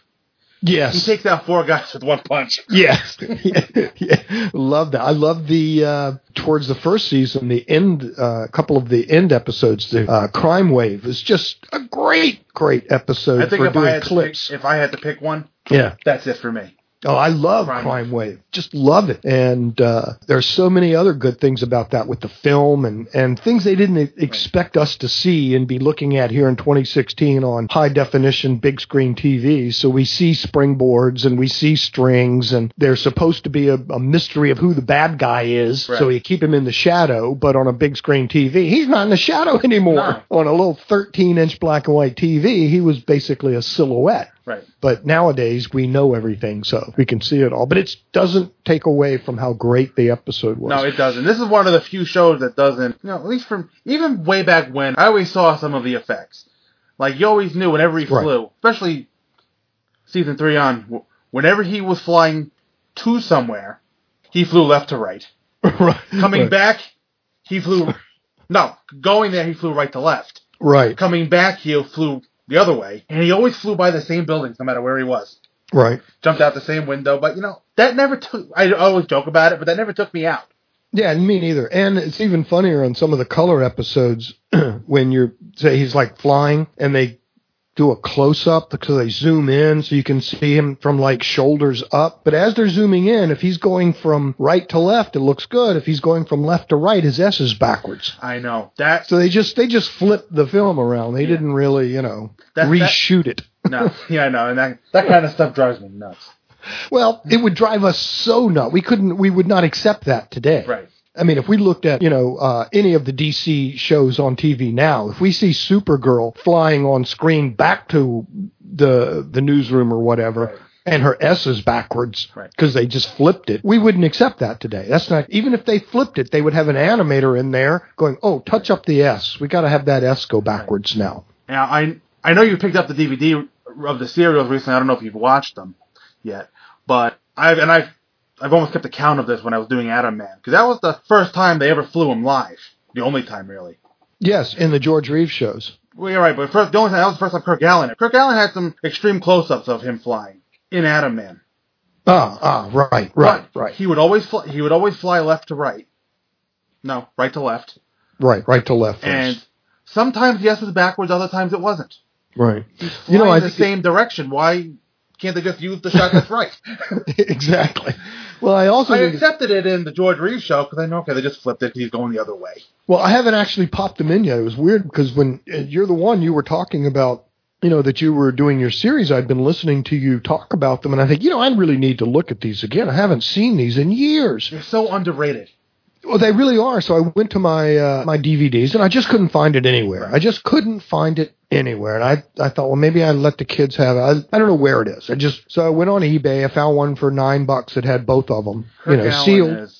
Yes. He takes out 4 guys with one punch. Yes. Yeah. Love that. I love the, towards the first season, the end, couple of the end episodes, the Crime Wave is just a great episode. I think if I had to pick one, that's it for me. Oh, I love Crime Wave. Just love it. And there's so many other good things about that with the film and things they didn't expect us to see and be looking at here in 2016 on high-definition big-screen TV. So we see springboards and we see strings, and there's supposed to be a mystery of who the bad guy is. Right. So you keep him in the shadow, but on a big-screen TV, he's not in the shadow anymore. No. On a little 13-inch black-and-white TV, he was basically a silhouette. Right. But nowadays, we know everything, so we can see it all. But it doesn't take away from how great the episode was. No, it doesn't. This is one of the few shows that doesn't, at least from even way back when, I always saw some of the effects. Like, you always knew whenever he flew, especially season 3 on, whenever he was flying to somewhere, he flew left to right. Coming back, he flew... No, going there, he flew right to left. Right. Coming back, he flew... the other way, and he always flew by the same buildings no matter where he was. Right. Jumped out the same window. But, you know, that never took... I always joke about it, but that never took me out. Yeah, me neither. And it's even funnier on some of the color episodes when you're... Say he's, like, flying, and they do a close-up because they zoom in so you can see him from, like, shoulders up. But as they're zooming in, if he's going from right to left, it looks good. If he's going from left to right, his S is backwards. I know. That. So they just flipped the film around. They didn't really, you know, reshoot it. No. Yeah, I know. And that kind of stuff drives me nuts. Well, it would drive us so nuts. We would not accept that today. Right. I mean, if we looked at, you know, any of the DC shows on TV now, if we see Supergirl flying on screen back to the newsroom or whatever, right, and her S is backwards because they just flipped it, we wouldn't accept that today. That's not, even if they flipped it, they would have an animator in there going, oh, touch up the S. We got to have that S go backwards now. Now, I know you picked up the DVD of the serials recently. I don't know if you've watched them yet, but I've almost kept a count of this when I was doing Atom Man, because that was the first time they ever flew him live. The only time, really. Yes, in the George Reeves shows. Well, you're right, but the only time, that was the first time Kirk Alyn. Kirk Alyn had some extreme close-ups of him flying in Atom Man. Right. He would always fly left to right. No, right to left. Right to left. And sometimes yes is backwards, other times it wasn't. Right. He's flying in the same direction. Why can't they just use the shot that's right? Exactly. Well, I accepted it in the George Reeves show because I know, okay, they just flipped it. He's going the other way. Well, I haven't actually popped them in yet. It was weird because when you're the one you were talking about, you know, that you were doing your series, I'd been listening to you talk about them, and I think, you know, I really need to look at these again. I haven't seen these in years. They're so underrated. Well, they really are. So I went to my my DVDs, and I just couldn't find it anywhere. Right. I just couldn't find it anywhere. And I thought, well, maybe I let the kids have it. I don't know where it is. So I went on eBay. I found one for $9 that had both of them, sealed. Is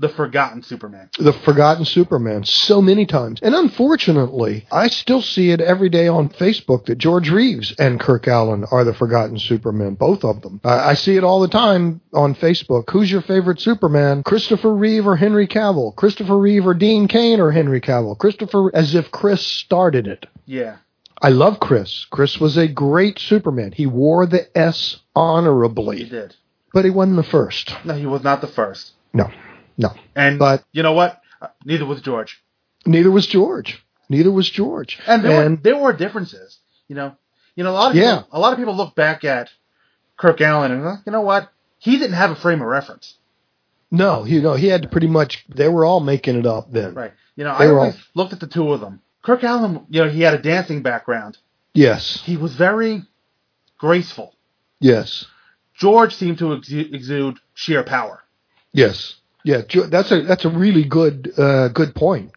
the Forgotten Superman. The Forgotten Superman. So many times. And unfortunately, I still see it every day on Facebook that George Reeves and Kirk Alyn are the Forgotten Superman, both of them. I see it all the time on Facebook. Who's your favorite Superman? Christopher Reeve or Henry Cavill? Christopher Reeve or Dean Cain or Henry Cavill? As if Chris started it. Yeah. I love Chris. Chris was a great Superman. He wore the S honorably. He did. But he wasn't the first. No, he was not the first. No. And but, you know what? Neither was George. And there were differences, you know. You know, a lot of people look back at Kirk Alyn and, you know what? He didn't have a frame of reference. No, he had to pretty much, they were all making it up then. Right. You know, I looked at the two of them. Kirk Alyn, you know, he had a dancing background. Yes. He was very graceful. Yes. George seemed to exude sheer power. Yes. Yeah, that's a really good point.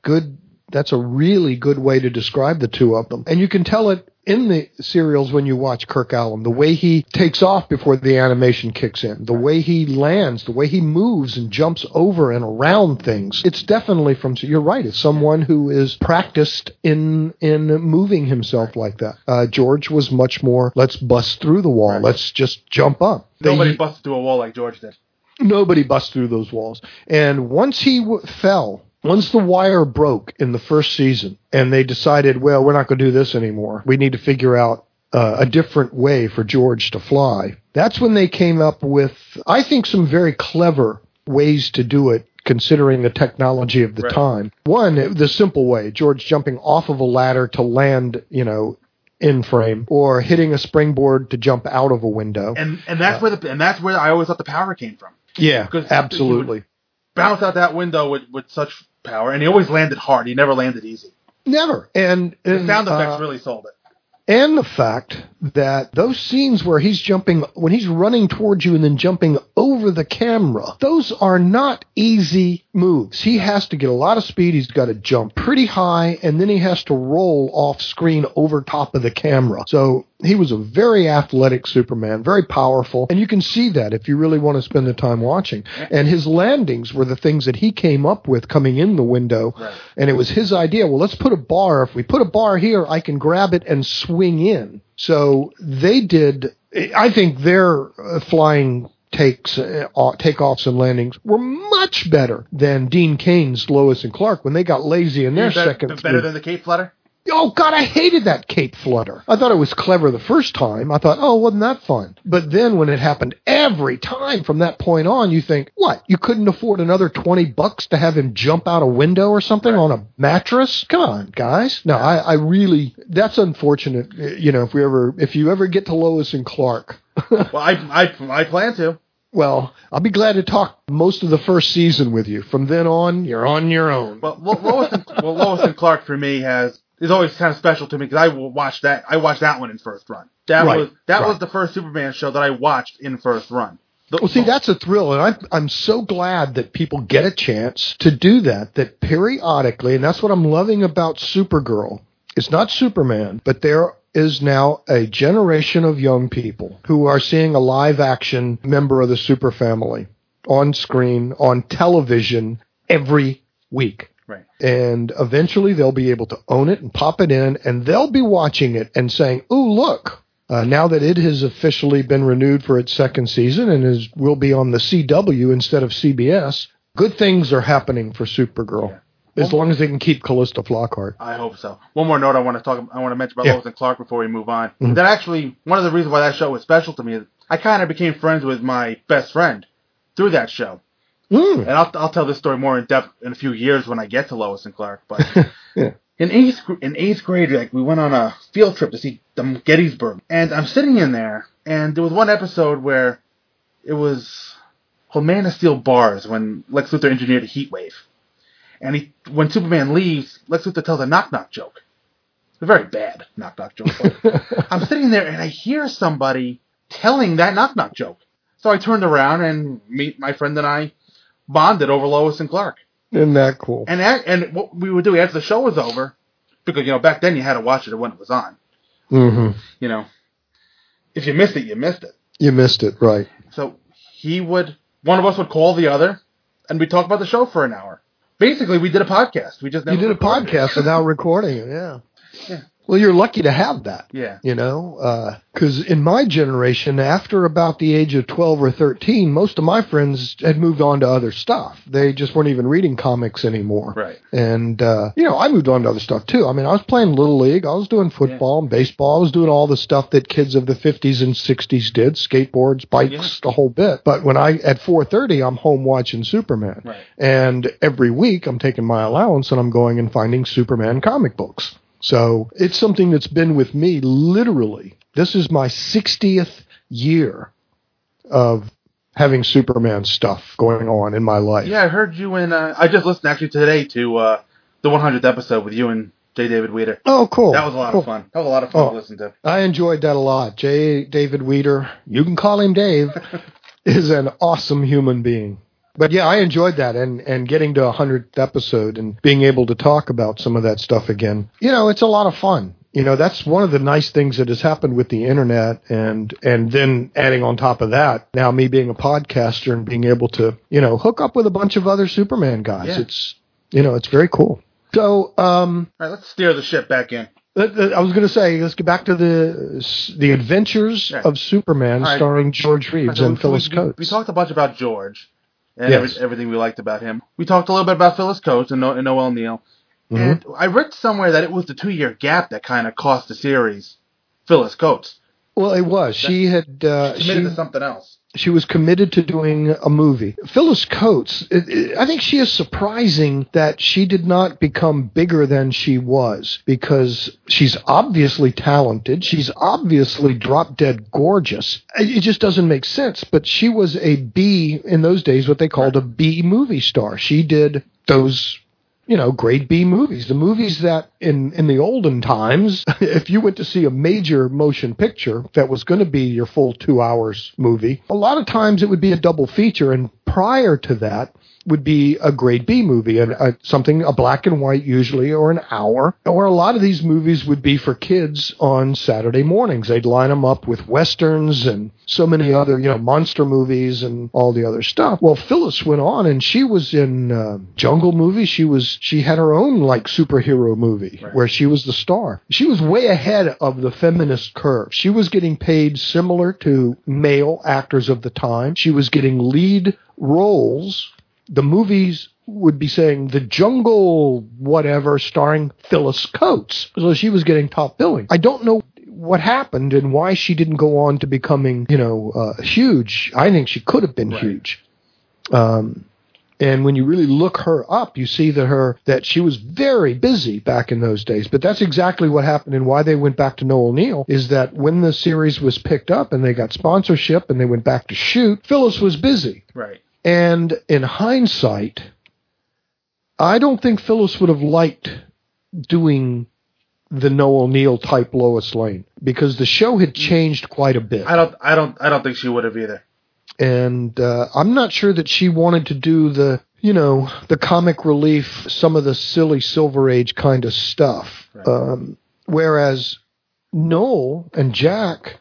That's a really good way to describe the two of them. And you can tell it in the serials when you watch Kirk Alyn, the way he takes off before the animation kicks in, the way he lands, the way he moves and jumps over and around things. It's definitely you're right, it's someone who is practiced in moving himself like that. George was much more, let's bust through the wall, let's just jump up. Nobody busted through a wall like George did. Nobody busts through those walls. And once he fell, once the wire broke in the first season, and they decided, well, we're not going to do this anymore. We need to figure out a different way for George to fly. That's when they came up with, I think, some very clever ways to do it, considering the technology of the time. One, the simple way, George jumping off of a ladder to land, you know, in frame, or hitting a springboard to jump out of a window. And that's where I always thought the power came from. Yeah, absolutely. Bounce out that window with such power, and he always landed hard. He never landed easy. Never. And the sound effects really sold it. And the fact that those scenes where he's jumping, when he's running towards you and then jumping over the camera, those are not easy moves. He has to get a lot of speed. He's got to jump pretty high, and then he has to roll off screen over top of the camera. So he was a very athletic Superman, very powerful. And you can see that if you really want to spend the time watching. And his landings were the things that he came up with coming in the window. Right. And it was his idea. Well, let's put a bar. If we put a bar here, I can grab it and swing in. So they did, I think their flying takeoffs and landings were much better than Dean Cain's Lois and Clark when they got lazy in their second. Better than the Cape Flutter? Oh, God, I hated that cape flutter. I thought it was clever the first time. I thought, oh, wasn't that fun? But then when it happened every time from that point on, you think, what? You couldn't afford another $20 to have him jump out a window or something on a mattress? Come on, guys. No, I really, that's unfortunate. You know, if you ever get to Lois and Clark. Well, I plan to. Well, I'll be glad to talk most of the first season with you. From then on, you're on your own. Well, Lois and Clark for me is always kind of special to me because I watched that one in first run. That was the first Superman show that I watched in first run. Well, see, that's a thrill, and I'm so glad that people get a chance to do that. That periodically, and that's what I'm loving about Supergirl. It's not Superman, but there is now a generation of young people who are seeing a live-action member of the super family on screen, on television, every week. Right. And eventually they'll be able to own it and pop it in, and they'll be watching it and saying, "Ooh, look, now that it has officially been renewed for its second season and will be on the CW instead of CBS, good things are happening for Supergirl." Yeah. As long as they can keep Calista Flockhart. I hope so. One more note I want to mention about Lois and Clark before we move on. Mm-hmm. That actually, one of the reasons why that show was special to me is I kind of became friends with my best friend through that show. Mm. And I'll tell this story more in depth in a few years when I get to Lois and Clark. But in eighth grade, like, we went on a field trip to see Gettysburg. And I'm sitting in there, and there was one episode where it was called Man of Steel Bars when Lex Luthor engineered a heat wave. And when Superman leaves, Lex Luthor tells a knock-knock joke. It's a very bad knock-knock joke. I'm sitting there, and I hear somebody telling that knock-knock joke. So I turned around, and my friend and I bonded over Lois and Clark. Isn't that cool? And what we would do after the show was over, because, you know, back then you had to watch it when it was on. Mm-hmm. You know, if you missed it, you missed it. You missed it, right. So one of us would call the other, and we'd talk about the show for an hour. Basically, we did a podcast. You did a podcast without recording it, yeah. Well, you're lucky to have that, you know, because in my generation, after about the age of 12 or 13, most of my friends had moved on to other stuff. They just weren't even reading comics anymore. Right. And, you know, I moved on to other stuff, too. I mean, I was playing Little League. I was doing football and baseball. I was doing all the stuff that kids of the 50s and 60s did, skateboards, bikes, the whole bit. But when at 4:30, I'm home watching Superman. Right. And every week, I'm taking my allowance and I'm going and finding Superman comic books. So it's something that's been with me literally. This is my 60th year of having Superman stuff going on in my life. Yeah, I heard you and I just listened actually today to the 100th episode with you and J. David Weeder. Oh, cool. That was a lot of fun. That was a lot of fun to listen to. I enjoyed that a lot. J. David Weeder, you can call him Dave, is an awesome human being. But, yeah, I enjoyed that and getting to 100th episode and being able to talk about some of that stuff again. You know, it's a lot of fun. You know, that's one of the nice things that has happened with the Internet and then adding on top of that, now me being a podcaster and being able to, you know, hook up with a bunch of other Superman guys. Yeah. It's, you know, it's very cool. So, all right, let's steer the ship back in. I was going to say, let's get back to the Adventures of Superman starring George Reeves and Phyllis Coates. We talked a bunch about George. And everything we liked about him. We talked a little bit about Phyllis Coates and Noel Neill. Mm-hmm. And I read somewhere that it was the 2-year gap that kind of cost the series Phyllis Coates. Well, it was. She committed to something else. She was committed to doing a movie. Phyllis Coates, I think she is surprising that she did not become bigger than she was because she's obviously talented. She's obviously drop-dead gorgeous. It just doesn't make sense, but she was a B in those days, what they called a B movie star. She did those, you know, grade B movies, the movies that in the olden times, if you went to see a major motion picture that was going to be your full 2 hours movie, a lot of times it would be a double feature. And prior to that would be a grade B movie, a black and white usually, or an hour. Or a lot of these movies would be for kids on Saturday mornings. They'd line them up with Westerns and so many other, you know, monster movies and all the other stuff. Well, Phyllis went on and she was in Jungle Movie. She had her own, like, superhero movie where she was the star. She was way ahead of the feminist curve. She was getting paid similar to male actors of the time. She was getting lead roles the movies would be saying The Jungle whatever starring Phyllis Coates. So she was getting top billing. I don't know what happened and why she didn't go on to becoming, huge. I think she could have been huge. And when you really look her up, you see that she was very busy back in those days. But that's exactly what happened and why they went back to Noel Neill, is that when the series was picked up and they got sponsorship and they went back to shoot, Phyllis was busy. Right. And in hindsight, I don't think Phyllis would have liked doing the Noel Neill type Lois Lane, because the show had changed quite a bit. I don't think she would have either. And I'm not sure that she wanted to do the comic relief, some of the silly Silver Age kind of stuff. Right. Whereas Noel and Jack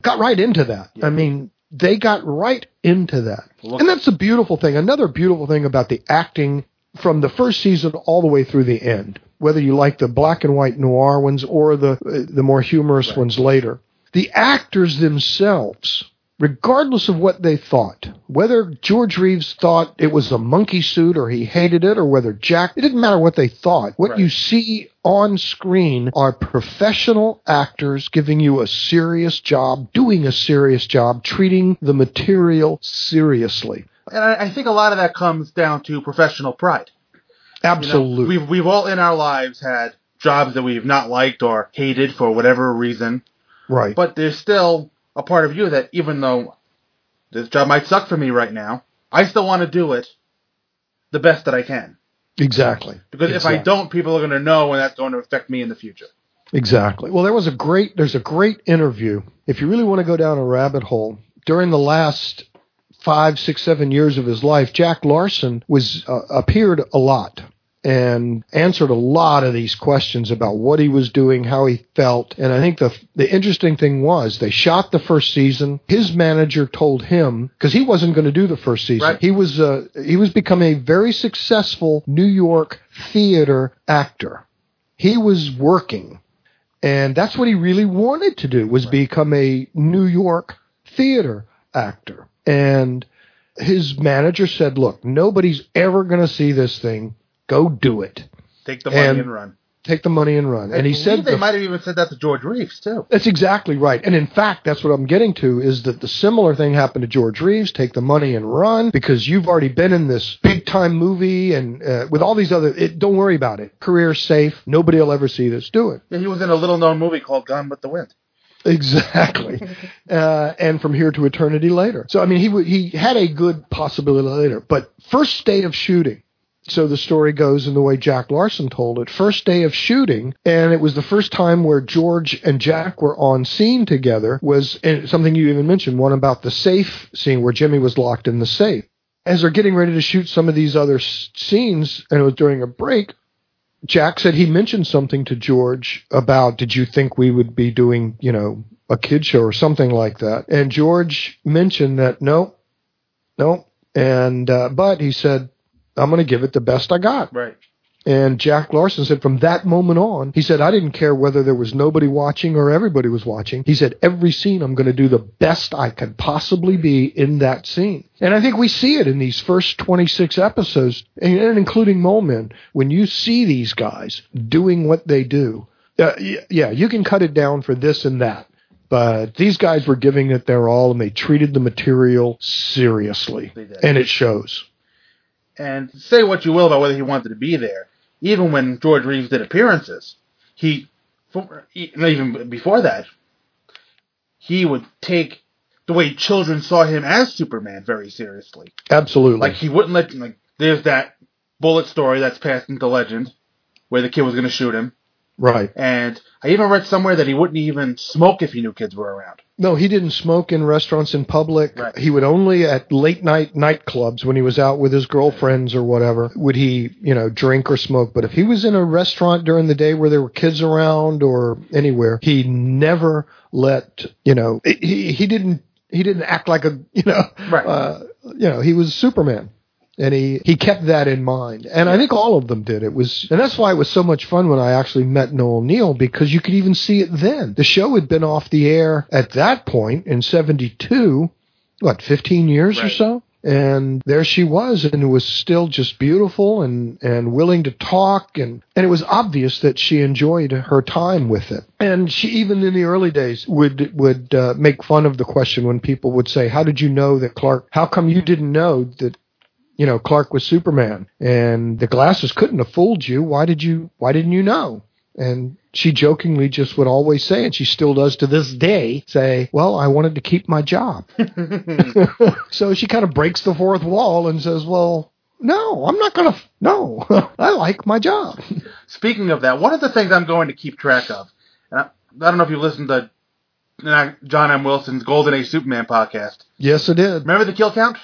got right into that. Yeah. I mean, they got right into that. And that's the beautiful thing. Another beautiful thing about the acting from the first season all the way through the end, whether you like the black and white noir ones or the more humorous ones later. The actors themselves, regardless of what they thought, whether George Reeves thought it was a monkey suit or he hated it, or whether Jack, it didn't matter what they thought. What you see on screen are professional actors giving you a serious job, doing a serious job, treating the material seriously. And I think a lot of that comes down to professional pride. Absolutely. We've all in our lives had jobs that we've not liked or hated for whatever reason. Right. But there's still a part of you that, even though this job might suck for me right now, I still want to do it the best that I can. Exactly. Because if I don't, people are going to know, and that's going to affect me in the future. Exactly. Well, there's a great interview. If you really want to go down a rabbit hole, during the last 5, 6, 7 years of his life, Jack Larson appeared a lot and answered a lot of these questions about what he was doing, how he felt. And I think the interesting thing was they shot the first season. His manager told him, because he wasn't going to do the first season. Right. He was becoming a very successful New York theater actor. He was working, and that's what he really wanted to do, was become a New York theater actor. And his manager said, look, nobody's ever going to see this thing. Go do it. Take the money and run. Take the money and run. And he said they might have even said that to George Reeves, too. That's exactly right. And in fact, that's what I'm getting to, is that the similar thing happened to George Reeves. Take the money and run, because you've already been in this big-time movie and with all these other – don't worry about it. Career safe. Nobody will ever see this. Do it. Yeah, he was in a little-known movie called Gone with the Wind. Exactly. And From Here to Eternity later. So, I mean, he had a good possibility later. But first day of shooting. So the story goes in the way Jack Larson told it. First day of shooting, and it was the first time where George and Jack were on scene together, was something you even mentioned, one about the safe scene where Jimmy was locked in the safe. As they're getting ready to shoot some of these other scenes, and it was during a break, Jack said he mentioned something to George about, did you think we would be doing, a kid show or something like that? And George mentioned that, no. And, but he said, I'm going to give it the best I got. Right. And Jack Larson said from that moment on, he said, I didn't care whether there was nobody watching or everybody was watching. He said, every scene I'm going to do the best I can possibly be in that scene. And I think we see it in these first 26 episodes, and including Mole Men, when you see these guys doing what they do. You can cut it down for this and that. But these guys were giving it their all, and they treated the material seriously. And it shows. And say what you will about whether he wanted to be there, even when George Reeves did appearances, even before that, he would take the way children saw him as Superman very seriously. Absolutely. Like, he wouldn't let, there's that bullet story that's passed into legend where the kid was going to shoot him. Right. And I even read somewhere that he wouldn't even smoke if he knew kids were around. No, he didn't smoke in restaurants in public. Right. He would only at late-night nightclubs when he was out with his girlfriends or whatever would he, drink or smoke. But if he was in a restaurant during the day where there were kids around or anywhere, he never let, he didn't act like a, he was Superman. And he kept that in mind. And I think all of them did. And that's why it was so much fun when I actually met Noel Neill, because you could even see it then. The show had been off the air at that point in 1972, 15 years or so? And there she was, and was still just beautiful and willing to talk. And it was obvious that she enjoyed her time with it. And she, even in the early days, would make fun of the question when people would say, how did you know that Clark, how come you didn't know that, you know, Clark was Superman? And the glasses couldn't have fooled you. Why didn't you know? And she jokingly just would always say, and she still does to this day, say, well, I wanted to keep my job. So she kind of breaks the fourth wall and says, well, no, I'm not going to. No, I like my job. Speaking of that, one of the things I'm going to keep track of, and I don't know if you listened to John M. Wilson's Golden Age Superman podcast. Yes, I did. Remember the kill count?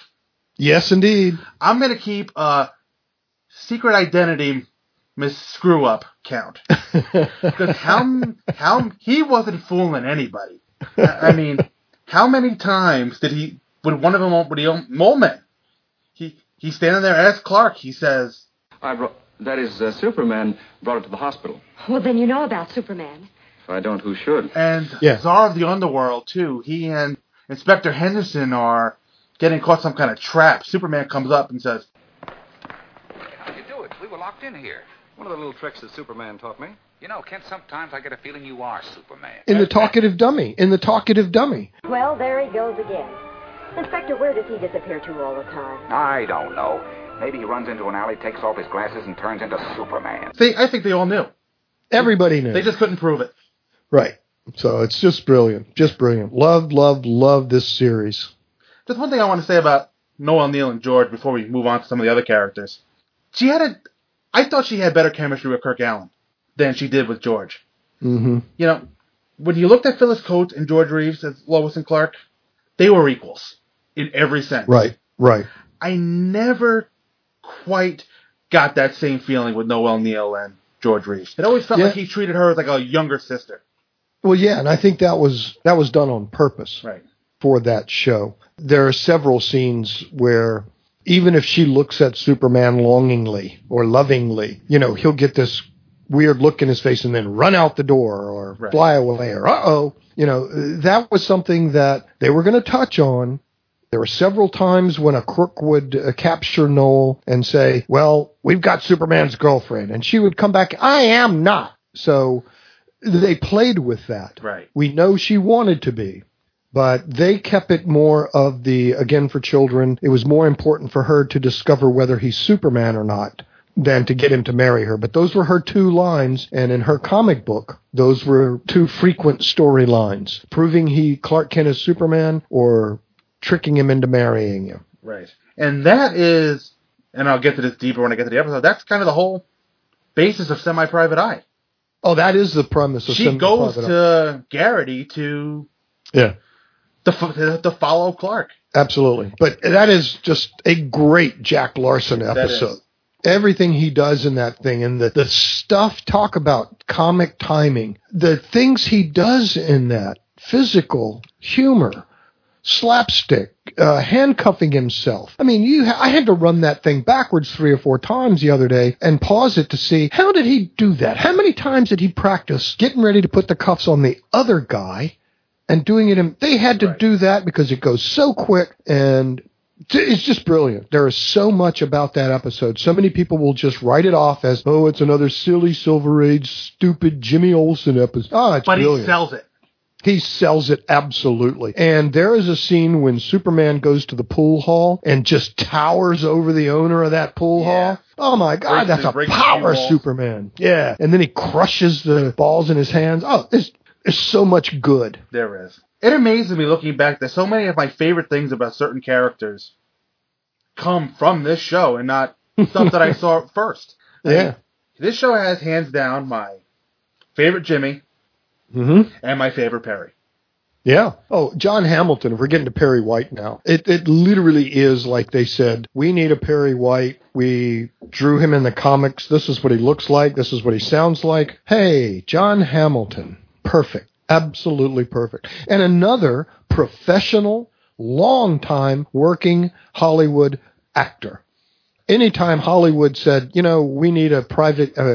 Yes, indeed. I'm going to keep a secret identity Miss Screw-Up count. Because how he wasn't fooling anybody. I mean, how many times did he, when one of them, would he, Mole Men, he's standing there as Clark, he says, Superman brought it to the hospital. Well, then you know about Superman. If I don't, who should? And Czar of the Underworld, too. He and Inspector Henderson are getting caught some kind of trap. Superman comes up and says, how'd you do it? We were locked in here. One of the little tricks that Superman taught me. You know, Kent, sometimes I get a feeling you are Superman. In the talkative dummy. Well, there he goes again. Inspector, where does he disappear to all the time? I don't know. Maybe he runs into an alley, takes off his glasses, and turns into Superman. I think they all knew. Everybody knew. They just couldn't prove it. Right. So it's just brilliant. Just brilliant. Love this series. Just one thing I want to say about Noel Neill and George before we move on to some of the other characters. I thought she had better chemistry with Kirk Alyn than she did with George. Mm-hmm. You know, when you looked at Phyllis Coates and George Reeves as Lois and Clark, they were equals in every sense. Right. I never quite got that same feeling with Noel Neill and George Reeves. It always felt like he treated her as like a younger sister. Well, yeah, and I think that was done on purpose for that show. There are several scenes where, even if she looks at Superman longingly or lovingly, you know, he'll get this weird look in his face and then run out the door or fly away or uh-oh. You know, that was something that they were going to touch on. There were several times when a crook would capture Noel and say, well, we've got Superman's girlfriend. And she would come back, I am not. So they played with that. Right. We know she wanted to be. But they kept it more of the, again, for children, it was more important for her to discover whether he's Superman or not than to get him to marry her. But those were her two lines, and in her comic book, those were two frequent storylines, proving Clark Kent is Superman or tricking him into marrying him. Right. And that is, and I'll get to this deeper when I get to the episode, that's kind of the whole basis of Semi-Private Eye. Oh, that is the premise of Semi-Private Eye. She goes to Garrity to... yeah. To follow Clark. Absolutely. But that is just a great Jack Larson episode. Everything he does in that thing and the stuff, talk about comic timing, the things he does in that, physical humor, slapstick, handcuffing himself. I mean, I had to run that thing backwards 3 or 4 times the other day and pause it to see, how did he do that? How many times did he practice getting ready to put the cuffs on the other guy? And doing it, they had to do that because it goes so quick, and it's just brilliant. There is so much about that episode. So many people will just write it off as, oh, it's another silly Silver Age, stupid Jimmy Olsen episode. Oh, it's brilliant. But he sells it. He sells it, absolutely. And there is a scene when Superman goes to the pool hall and just towers over the owner of that pool hall. Oh, my God, that's a power Superman. Yeah. And then he crushes the balls in his hands. Oh, there's so much good. There is. It amazes me looking back that so many of my favorite things about certain characters come from this show and not stuff that I saw first. Yeah. I mean, this show has hands down my favorite Jimmy and my favorite Perry. Yeah. Oh, John Hamilton, if we're getting to Perry White now, it literally is like they said, we need a Perry White. We drew him in the comics. This is what he looks like. This is what he sounds like. Hey, John Hamilton. Perfect. Absolutely perfect. And another professional, long-time working Hollywood actor. Anytime Hollywood said, you know, we need a detective,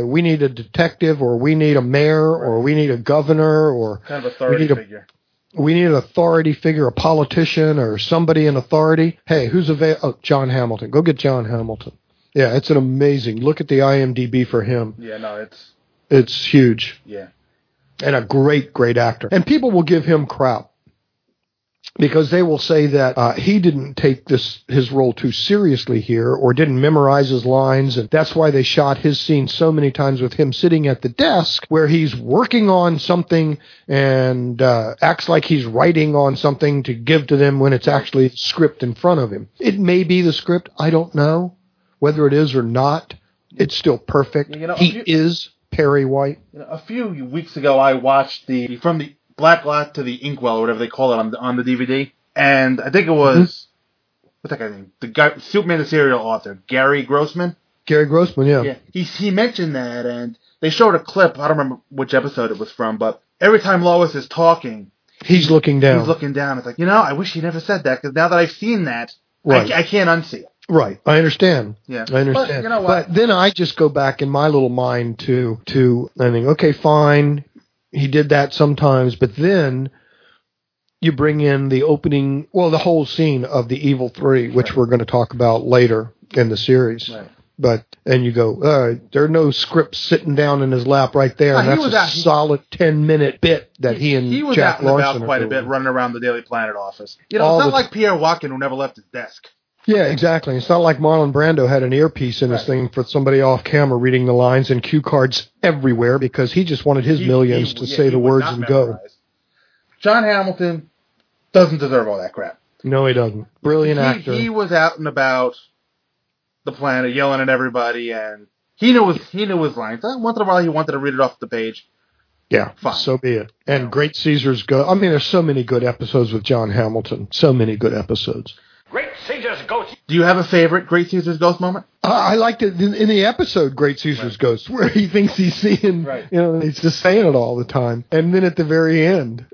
or we need a mayor, or we need a governor, or kind of authority figure. we need an authority figure, a politician or somebody in authority. Hey, who's available? Oh, John Hamilton. Go get John Hamilton. Yeah, it's an amazing. Look at the IMDb for him. Yeah, no, it's huge. Yeah. And a great, great actor. And people will give him crap because they will say that he didn't take his role too seriously here or didn't memorize his lines. And that's why they shot his scene so many times with him sitting at the desk where he's working on something and acts like he's writing on something to give to them when it's actually script in front of him. It may be the script. I don't know whether it is or not. It's still perfect. You know, he is Perry White. You know, a few weeks ago, I watched from the Black Lot to the Inkwell, or whatever they call it, on the DVD. And I think it was, what's that guy's name? The guy, Superman the serial author, Gary Grossman. Gary Grossman, yeah. He mentioned that, and they showed a clip. I don't remember which episode it was from, but every time Lois is talking, he's looking down. He's looking down. It's like, you know, I wish he never said that, because now that I've seen that, right. I can't unsee it. Right, I understand. Yeah, I understand. But, you know what? But then I just go back in my little mind to I think, okay, fine, he did that sometimes, but then you bring in the opening, well, the whole scene of the Evil 3, which we're going to talk about later in the series. Right. But and you go, there are no scripts sitting down in his lap right there, and that's a solid 10-minute bit that he and Jack Larson. He was out and about quite a bit, running around the Daily Planet office. You know, it's not like Pierre Walken who never left his desk. Yeah, exactly. It's not like Marlon Brando had an earpiece in his thing for somebody off camera reading the lines and cue cards everywhere because he just wanted his millions to say the words and go. John Hamilton doesn't deserve all that crap. No, he doesn't. Brilliant actor. He was out and about the planet yelling at everybody, and he knew his lines. Once in a while, he wanted to read it off the page. Yeah, fine. So be it. And Great Caesar's Ghost. I mean, there's so many good episodes with John Hamilton. So many good episodes. Great Caesar's Ghost. Do you have a favorite Great Caesar's Ghost moment? I liked it in the episode Great Caesar's Ghost, where he thinks he's seeing, you know, he's just saying it all the time. And then at the very end,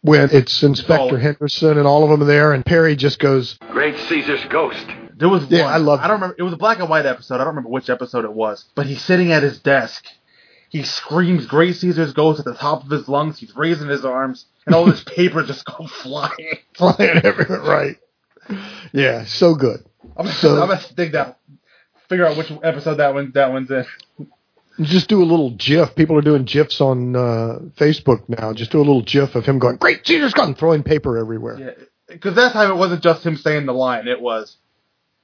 when it's Inspector Henderson and all of them are there, and Perry just goes, Great Caesar's Ghost. There was one. I don't remember. It was a black and white episode. I don't remember which episode it was. But he's sitting at his desk. He screams Great Caesar's Ghost at the top of his lungs. He's raising his arms. And all this paper just goes flying. Flying everywhere, right. Yeah, so good. I'm gonna dig that. Figure out which episode that one's in. Just do a little GIF. People are doing GIFs on Facebook now. Just do a little GIF of him going, Great Caesar's Ghost, throwing paper everywhere. Yeah, because that time it wasn't just him saying the line. It was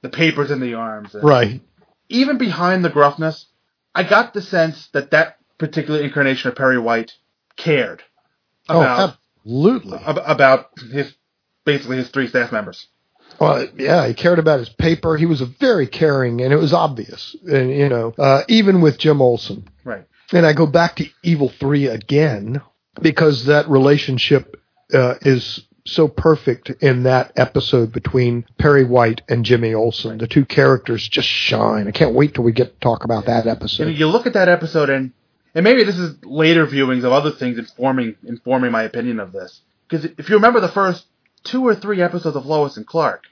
the papers in the arms. Right. Even behind the gruffness, I got the sense that particular incarnation of Perry White cared about about his three staff members. Well, yeah, he cared about his paper. He was very caring, and it was obvious, and you know, even with Jim Olsen. Right. And I go back to Evil 3 again because that relationship is so perfect in that episode between Perry White and Jimmy Olsen. Right. The two characters just shine. I can't wait till we get to talk about that episode. You look at that episode, and maybe this is later viewings of other things informing my opinion of this. Because if you remember the first 2 or 3 episodes of Lois and Clark,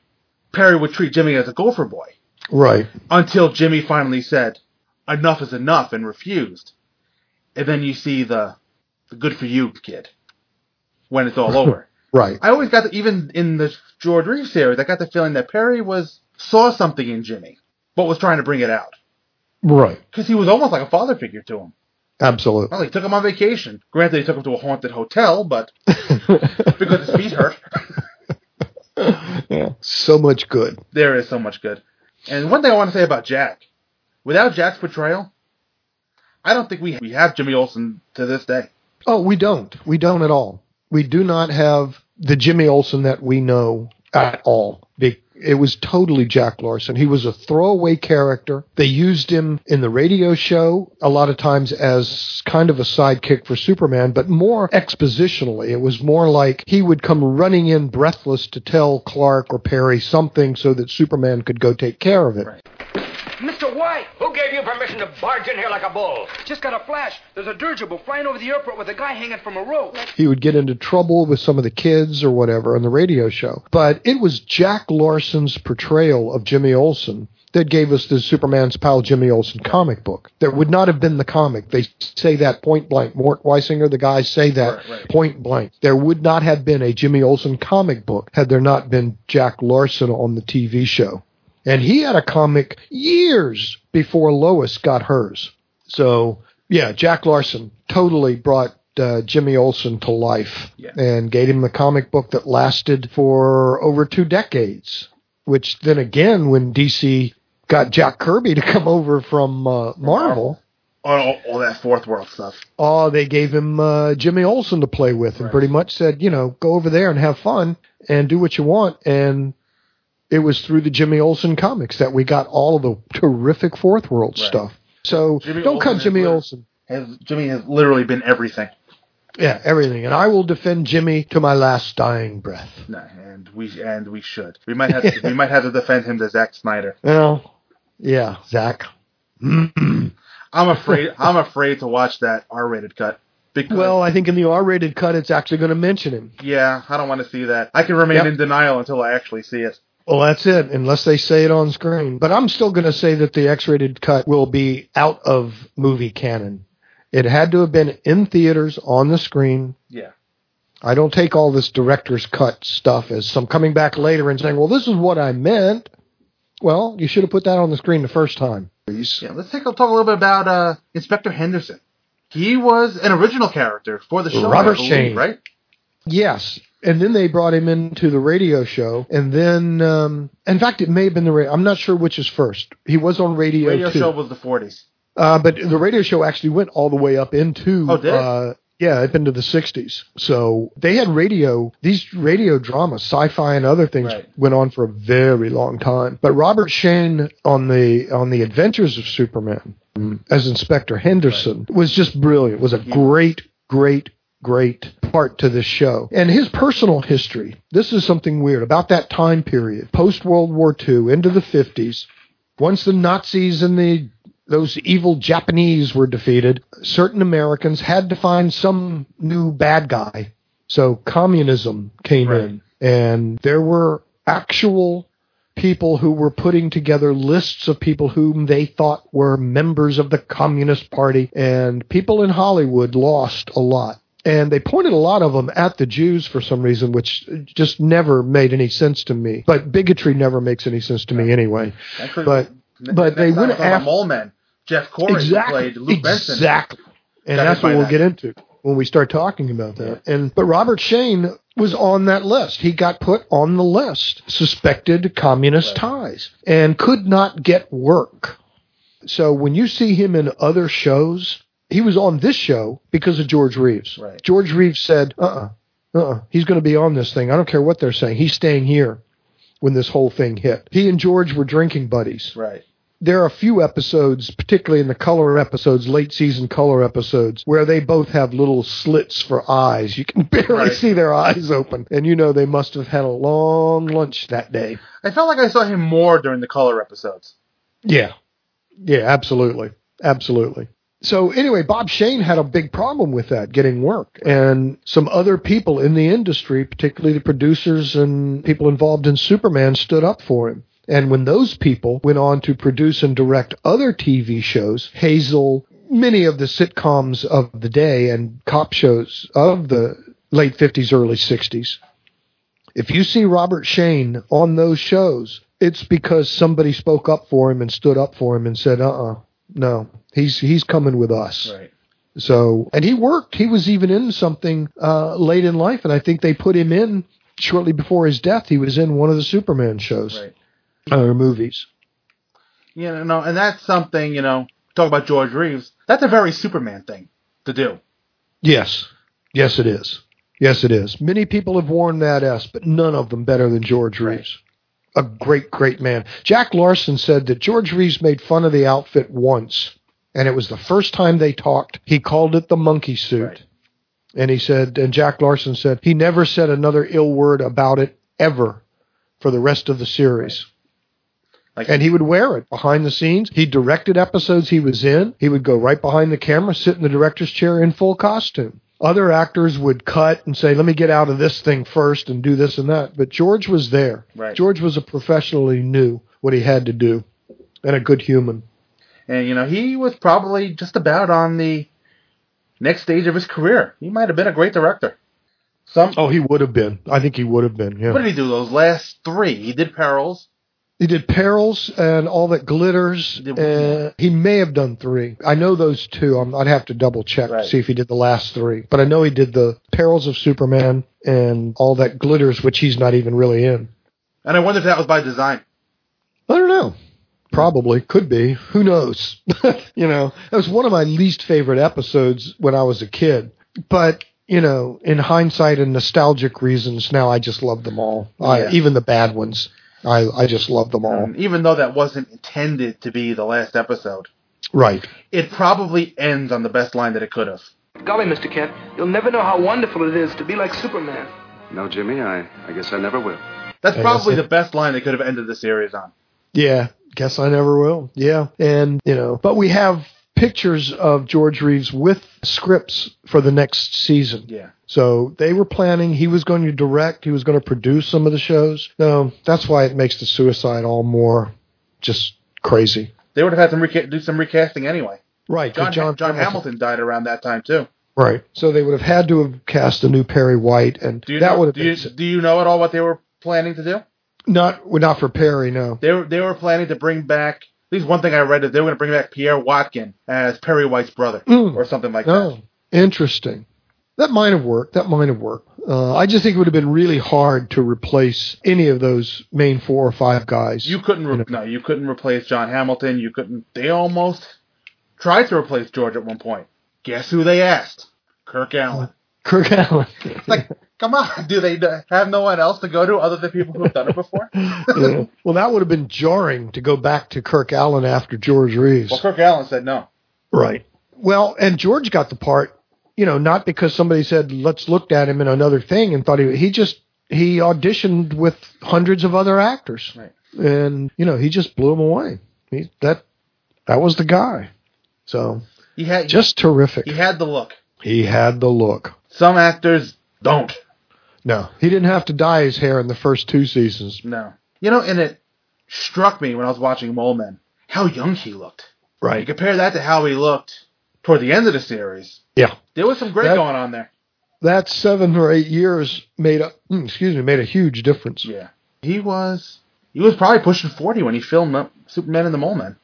Perry would treat Jimmy as a gopher boy. Right. Until Jimmy finally said, enough is enough, and refused. And then you see the good for you kid when it's all over. Right. I always got, even in the George Reeves series, I got the feeling that Perry saw something in Jimmy, but was trying to bring it out. Right. Because he was almost like a father figure to him. Absolutely. Well, he took him on vacation. Granted, he took him to a haunted hotel, but because his feet hurt. Yeah. So much good. There is so much good. And one thing I want to say about Jack, without Jack's portrayal, I don't think we have Jimmy Olsen to this day. Oh, we don't. We don't at all. We do not have the Jimmy Olsen that we know at all. It was totally Jack Larson. He was a throwaway character. They used him in the radio show a lot of times as kind of a sidekick for Superman, but more expositionally. It was more like he would come running in breathless to tell Clark or Perry something so that Superman could go take care of it. Right. Mr. White! Who gave you permission to barge in here like a bull? Just got a flash. There's a dirigible flying over the airport with a guy hanging from a rope. He would get into trouble with some of the kids or whatever on the radio show. But it was Jack Larson's portrayal of Jimmy Olsen that gave us the Superman's Pal Jimmy Olsen comic book. There would not have been the comic. They say that point blank. Mort Weisinger, the guys, say that point blank. There would not have been a Jimmy Olsen comic book had there not been Jack Larson on the TV show. And he had a comic years before Lois got hers. So, yeah, Jack Larson totally brought Jimmy Olsen to life and gave him the comic book that lasted for over 2 decades, which then again, when DC got Jack Kirby to come over from Marvel. All that fourth world stuff. Oh, they gave him Jimmy Olsen to play with and pretty much said, you know, go over there and have fun and do what you want. And it was through the Jimmy Olsen comics that we got all of the terrific fourth world stuff. So Jimmy Olsen. Jimmy has literally been everything. Yeah, everything. And I will defend Jimmy to my last dying breath. Nah, and we should. We might have to defend him to Zack Snyder. Well, yeah, Zack. I'm afraid to watch that R-rated cut. Because, well, I think in the R-rated cut, it's actually going to mention him. Yeah, I don't want to see that. I can remain in denial until I actually see it. Well, that's it, unless they say it on screen. But I'm still going to say that the X-rated cut will be out of movie canon. It had to have been in theaters, on the screen. Yeah. I don't take all this director's cut stuff as some coming back later and saying, well, this is what I meant. Well, you should have put that on the screen the first time. Please. Yeah, let's talk a little bit about Inspector Henderson. He was an original character for the show. Robert Shayne, right? Yes. And then they brought him into the radio show. And then, in fact, it may have been the radio. I'm not sure which is first. He was on radio. Radio show was the 40s. But the radio show actually went all the way up into up into the 60s. So they had these radio dramas, sci-fi and other things went on for a very long time. But Robert Shayne on the Adventures of Superman as Inspector Henderson was just brilliant. It was a great part to this show. And his personal history, this is something weird about that time period, post-World War II into the 50s, once the Nazis and those evil Japanese were defeated, certain Americans had to find some new bad guy. So communism came in, and there were actual people who were putting together lists of people whom they thought were members of the Communist Party, and people in Hollywood lost a lot. And they pointed a lot of them at the Jews for some reason, which just never made any sense to me. But bigotry never makes any sense to me anyway. But they went after the Mole Men. Jeff Corey played Luke Benson. Exactly. And that's what we'll get into when we start talking about that. Yeah. But Robert Shayne was on that list. He got put on the list, suspected communist ties, and could not get work. So when you see him in other shows, he was on this show because of George Reeves. Right. George Reeves said, he's going to be on this thing. I don't care what they're saying. He's staying here when this whole thing hit. He and George were drinking buddies. Right. There are a few episodes, particularly in the color episodes, late season color episodes, where they both have little slits for eyes. You can barely see their eyes open. And you know they must have had a long lunch that day. I felt like I saw him more during the color episodes. Yeah. Yeah, absolutely. Absolutely. So anyway, Bob Shayne had a big problem with that, getting work. And some other people in the industry, particularly the producers and people involved in Superman, stood up for him. And when those people went on to produce and direct other TV shows, Hazel, many of the sitcoms of the day and cop shows of the late 50s, early 60s, if you see Robert Shayne on those shows, it's because somebody spoke up for him and stood up for him and said, no, he's coming with us. Right. So, and he worked. He was even in something late in life, and I think they put him in shortly before his death. He was in one of the Superman shows. Right. Or movies. Yeah, no, and that's something, talk about George Reeves, that's a very Superman thing to do. Yes. Yes, it is. Yes, it is. Many people have worn that S, but none of them better than George Reeves. A great, great man. Jack Larson said that George Reeves made fun of the outfit once, and it was the first time they talked. He called it the monkey suit. Right. And he said, and Jack Larson said, he never said another ill word about it ever for the rest of the series. Right. And he would wear it behind the scenes. He directed episodes he was in. He would go right behind the camera, sit in the director's chair in full costume. Other actors would cut and say, let me get out of this thing first and do this and that. But George was there. Right. George was a professional. He knew what he had to do and a good human. And, you know, he was probably just about on the next stage of his career. He might have been a great director. He would have been. I think he would have been, yeah. What did he do, those last three? He did Perils. He did Perils and All That Glitters. He may have done three. I know those two. I'd have to double check to see if he did the last three. But I know he did the Perils of Superman and All That Glitters, which he's not even really in. And I wonder if that was by design. I don't know. Probably. Could be. Who knows? You know, that was one of my least favorite episodes when I was a kid. But, you know, in hindsight and nostalgic reasons, now I just love them all. Yeah. Even the bad ones. I just love them all. Even though that wasn't intended to be the last episode. Right. It probably ends on the best line that it could have. Golly, Mr. Kent, you'll never know how wonderful it is to be like Superman. No, Jimmy, I guess I never will. That's probably the best line they could have ended the series on. Yeah, guess I never will. Yeah. And, you know, but we have pictures of George Reeves with scripts for the next season. Yeah. So they were planning. He was going to direct. He was going to produce some of the shows. No, that's why it makes the suicide all more just crazy. They would have had to do some recasting anyway. Right. John Hamilton died around that time, too. Right. So they would have had to have cast a new Perry White. And do you know at all what they were planning to do? Not for Perry, no. They were planning to bring back... At least one thing I read is they were going to bring back Pierre Watkin as Perry White's brother or something like that. Interesting. That might have worked. I just think it would have been really hard to replace any of those main four or five guys. You couldn't replace John Hamilton. You couldn't. They almost tried to replace George at one point. Guess who they asked? Kirk Alyn. Kirk Alyn. Like, come on. Do they have no one else to go to other than people who have done it before? Yeah. Well, that would have been jarring to go back to Kirk Alyn after George Reeves. Well, Kirk Alyn said no. Right. Well, and George got the part, you know, not because somebody said, let's look at him in another thing and thought he auditioned with hundreds of other actors. Right. And, you know, he just blew him away. That was the guy. So just terrific. He had the look. He had the look. Some actors don't. No. He didn't have to dye his hair in the first two seasons. No. You know, and it struck me when I was watching Mole Men how young he looked. Right. You compare that to how he looked toward the end of the series. Yeah. There was some great going on there. That 7 or 8 years made a huge difference. Yeah. He was probably pushing 40 when he filmed up Superman and the Mole Men.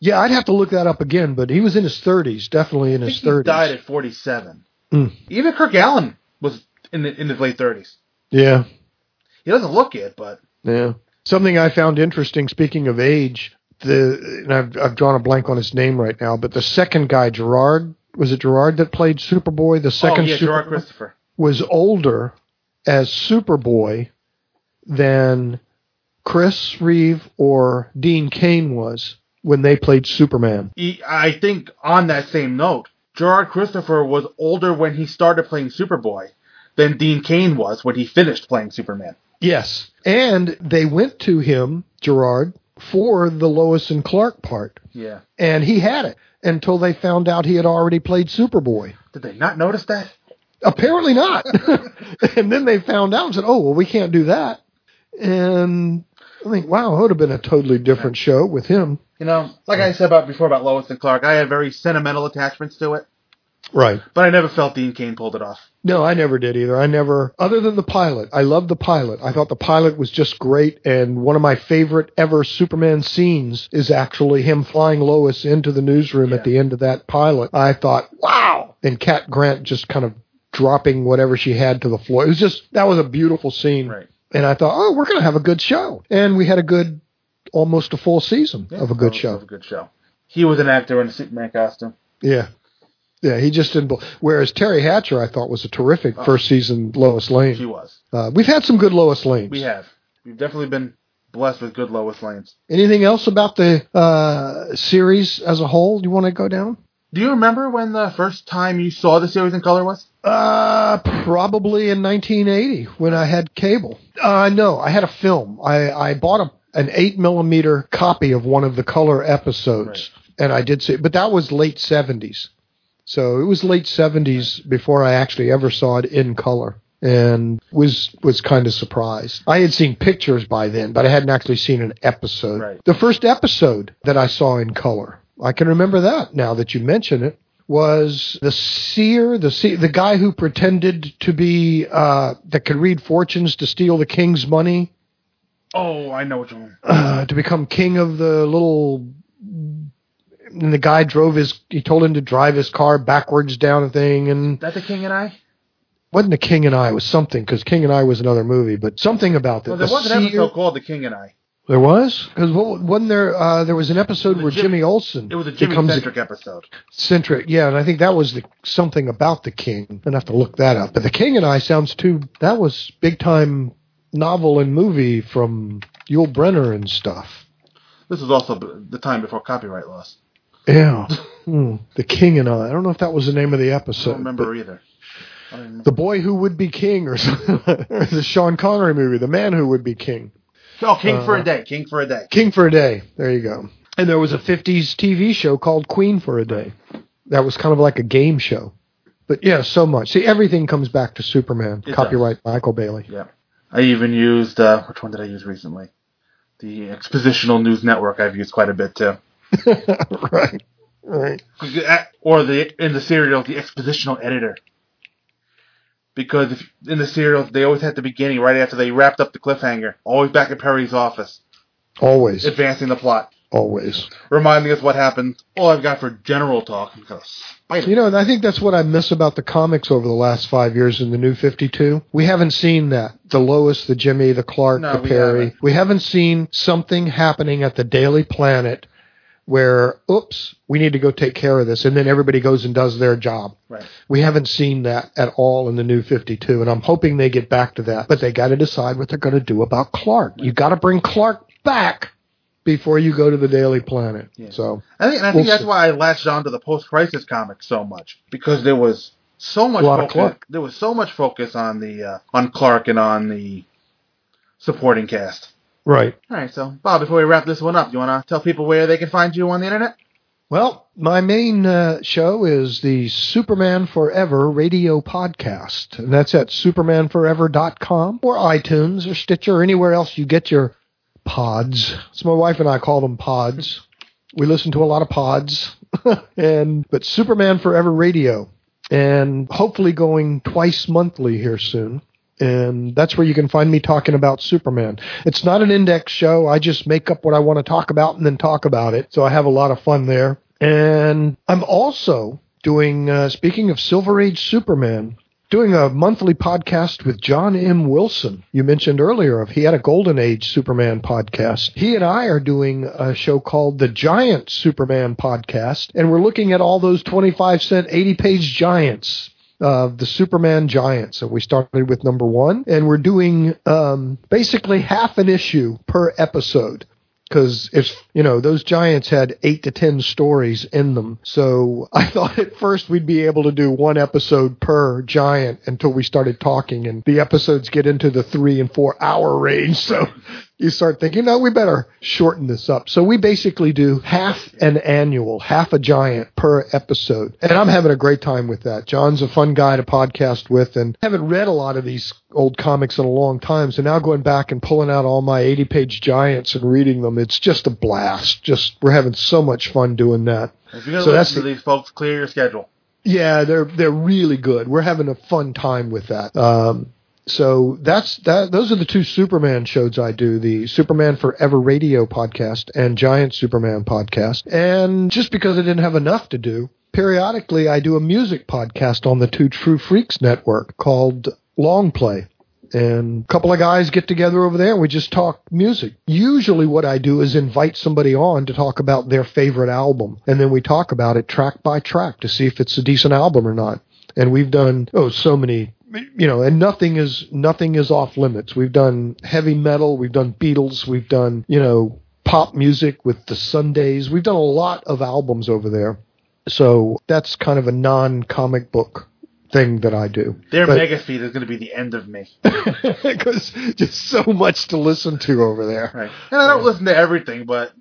Yeah, I'd have to look that up again, but he was in his 30s, definitely in his 30s. He died at 47. Mm. Even Kirk Alyn was in his late 30s. Yeah. He doesn't look it, but... Yeah. Something I found interesting, speaking of age, and I've drawn a blank on his name right now, but the second guy, Gerard, was it Gerard that played Superboy? The second Gerard Christopher. Was older as Superboy than Chris Reeve or Dean Cain was when they played Superman. I think on that same note, Gerard Christopher was older when he started playing Superboy than Dean Cain was when he finished playing Superman. Yes. And they went to him, Gerard, for the Lois and Clark part. Yeah. And he had it until they found out he had already played Superboy. Did they not notice that? Apparently not. And then they found out and said, oh, well, we can't do that. And I think, wow, it would have been a totally different show with him. You know, like I said before about Lois and Clark, I had very sentimental attachments to it. Right. But I never felt Dean Cain pulled it off. No, I never did either. Other than the pilot. I loved the pilot. I thought the pilot was just great, and one of my favorite ever Superman scenes is actually him flying Lois into the newsroom at the end of that pilot. I thought, wow! And Cat Grant just kind of dropping whatever she had to the floor. It was that was a beautiful scene. Right. And I thought, oh, we're going to have a good show. And we had almost a full season of a good show. He was an actor in a Superman costume. Yeah. Yeah, he just didn't... Whereas Terry Hatcher, I thought, was a terrific first season Lois Lane. She was. We've had some good Lois Lanes. We have. We've definitely been blessed with good Lois Lanes. Anything else about the series as a whole you want to go down? Do you remember when the first time you saw the series in color was? Probably in 1980 when I had cable. No, I had a film. I bought an 8mm copy of one of the color episodes, right. And I did see it. But that was late 70s. So it was late 70s before I actually ever saw it in color, and was kind of surprised. I had seen pictures by then, but I hadn't actually seen an episode. Right. The first episode that I saw in color, I can remember that now that you mention it, was the seer, the guy who pretended to be, that could read fortunes to steal the king's money. Oh, I know what you mean. To become king of the little... And the guy he told him to drive his car backwards down a thing. And that the King and I? Wasn't the King and I. It was something, because King and I was another movie, but something about that. Well, there was an episode called The King and I. There was? Because wasn't there, there was an episode where Jimmy Olsen. It was a Jimmy-centric episode. Centric, yeah, and I think that was something about the King. I'm going to have to look that up. But The King and I sounds too, that was big-time novel and movie from Yul Brynner and stuff. This was also the time before copyright laws. Yeah. The King and I. I don't know if that was the name of the episode. I don't remember either. The Boy Who Would Be King or something. There's a Sean Connery movie, The Man Who Would Be King. Oh, King for a Day. King for a Day. There you go. And there was a 50s TV show called Queen for a Day. That was kind of like a game show. But yeah, so much. See, everything comes back to Superman. Copyright Michael Bailey. Yeah. I even used, which one did I use recently? The Expositional News Network I've used quite a bit, too. Right. Or in the serials, the expositional editor. Because in the serials, they always had the beginning right after they wrapped up the cliffhanger. Always back at Perry's office. Always. Advancing the plot. Always. Reminding us what happened. All I've got for general talk. You know, and I think that's what I miss about the comics over the last 5 years in the New 52. We haven't seen that. The Lois, the Jimmy, the Clark, the Perry. We haven't seen something happening at the Daily Planet where, oops, we need to go take care of this, and then everybody goes and does their job. Right. We haven't seen that at all in the New 52, and I'm hoping they get back to that. But they got to decide what they're going to do about Clark. Right. You got to bring Clark back before you go to the Daily Planet. Yeah. So I think that's why I latched on to the post-crisis comics so much, because there was so much focus. There was so much focus on the on Clark and on the supporting cast. Right. All right, so, Bob, before we wrap this one up, you want to tell people where they can find you on the Internet? Well, my main show is the Superman Forever Radio podcast, and that's at supermanforever.com or iTunes or Stitcher or anywhere else you get your pods. So my wife and I call them pods. We listen to a lot of pods, but Superman Forever Radio, and hopefully going twice monthly here soon. And that's where you can find me talking about Superman. It's not an index show. I just make up what I want to talk about and then talk about it. So I have a lot of fun there. And I'm also doing, speaking of Silver Age Superman, doing a monthly podcast with John M. Wilson. You mentioned earlier he had a Golden Age Superman podcast. He and I are doing a show called The Giant Superman Podcast. And we're looking at all those 25-cent, 80-page giants. The Superman Giants. So we started with number 1, and we're doing basically half an issue per episode, because those giants had 8 to 10 stories in them. So I thought at first we'd be able to do one episode per giant until we started talking, and the episodes get into the 3 and 4 hour range. So you start thinking, no, we better shorten this up. So we basically do half an annual, half a giant per episode. And I'm having a great time with that. John's a fun guy to podcast with, and haven't read a lot of these old comics in a long time. So now going back and pulling out all my 80-page giants and reading them, it's just a blast. We're having so much fun doing that. If you're going to listen to these folks, clear your schedule. Yeah, they're really good. We're having a fun time with that. So those are the two Superman shows I do, the Superman Forever Radio podcast and Giant Superman podcast. And just because I didn't have enough to do, periodically I do a music podcast on the Two True Freaks network called Long Play. And a couple of guys get together over there and we just talk music. Usually what I do is invite somebody on to talk about their favorite album. And then we talk about it track by track to see if it's a decent album or not. And we've done, so many. And nothing is off limits. We've done heavy metal, we've done Beatles, we've done, pop music with the Sundays. We've done a lot of albums over there. So that's kind of a non-comic book thing that I do. Their mega feed is going to be the end of me. Because just so much to listen to over there. Right. And I don't listen to everything, but...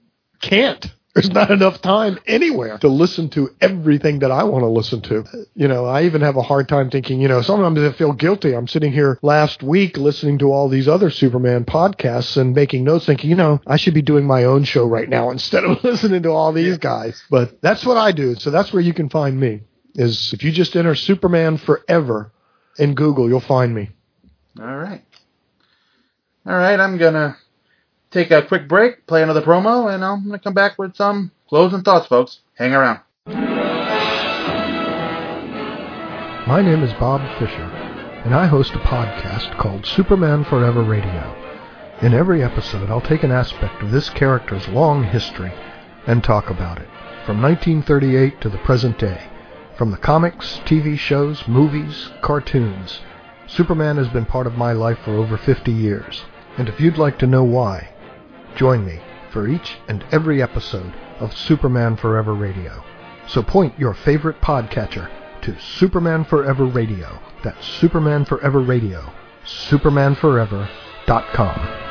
Can't. There's not enough time anywhere to listen to everything that I want to listen to. You know, I even have a hard time thinking, you know, sometimes I feel guilty. I'm sitting here last week listening to all these other Superman podcasts and making notes thinking, you know, I should be doing my own show right now instead of listening to all these guys. But that's what I do. So that's where you can find me, is if you just enter Superman Forever in Google, you'll find me. All right. All right, I'm going to take a quick break, play another promo, and I'm going to come back with some closing thoughts, folks. Hang around. My name is Bob Fisher, and I host a podcast called Superman Forever Radio. In every episode, I'll take an aspect of this character's long history and talk about it, from 1938 to the present day. From the comics, TV shows, movies, cartoons, Superman has been part of my life for over 50 years. And if you'd like to know why, join me for each and every episode of Superman Forever Radio. So point your favorite podcatcher to Superman Forever Radio. That's Superman Forever Radio. SupermanForever.com.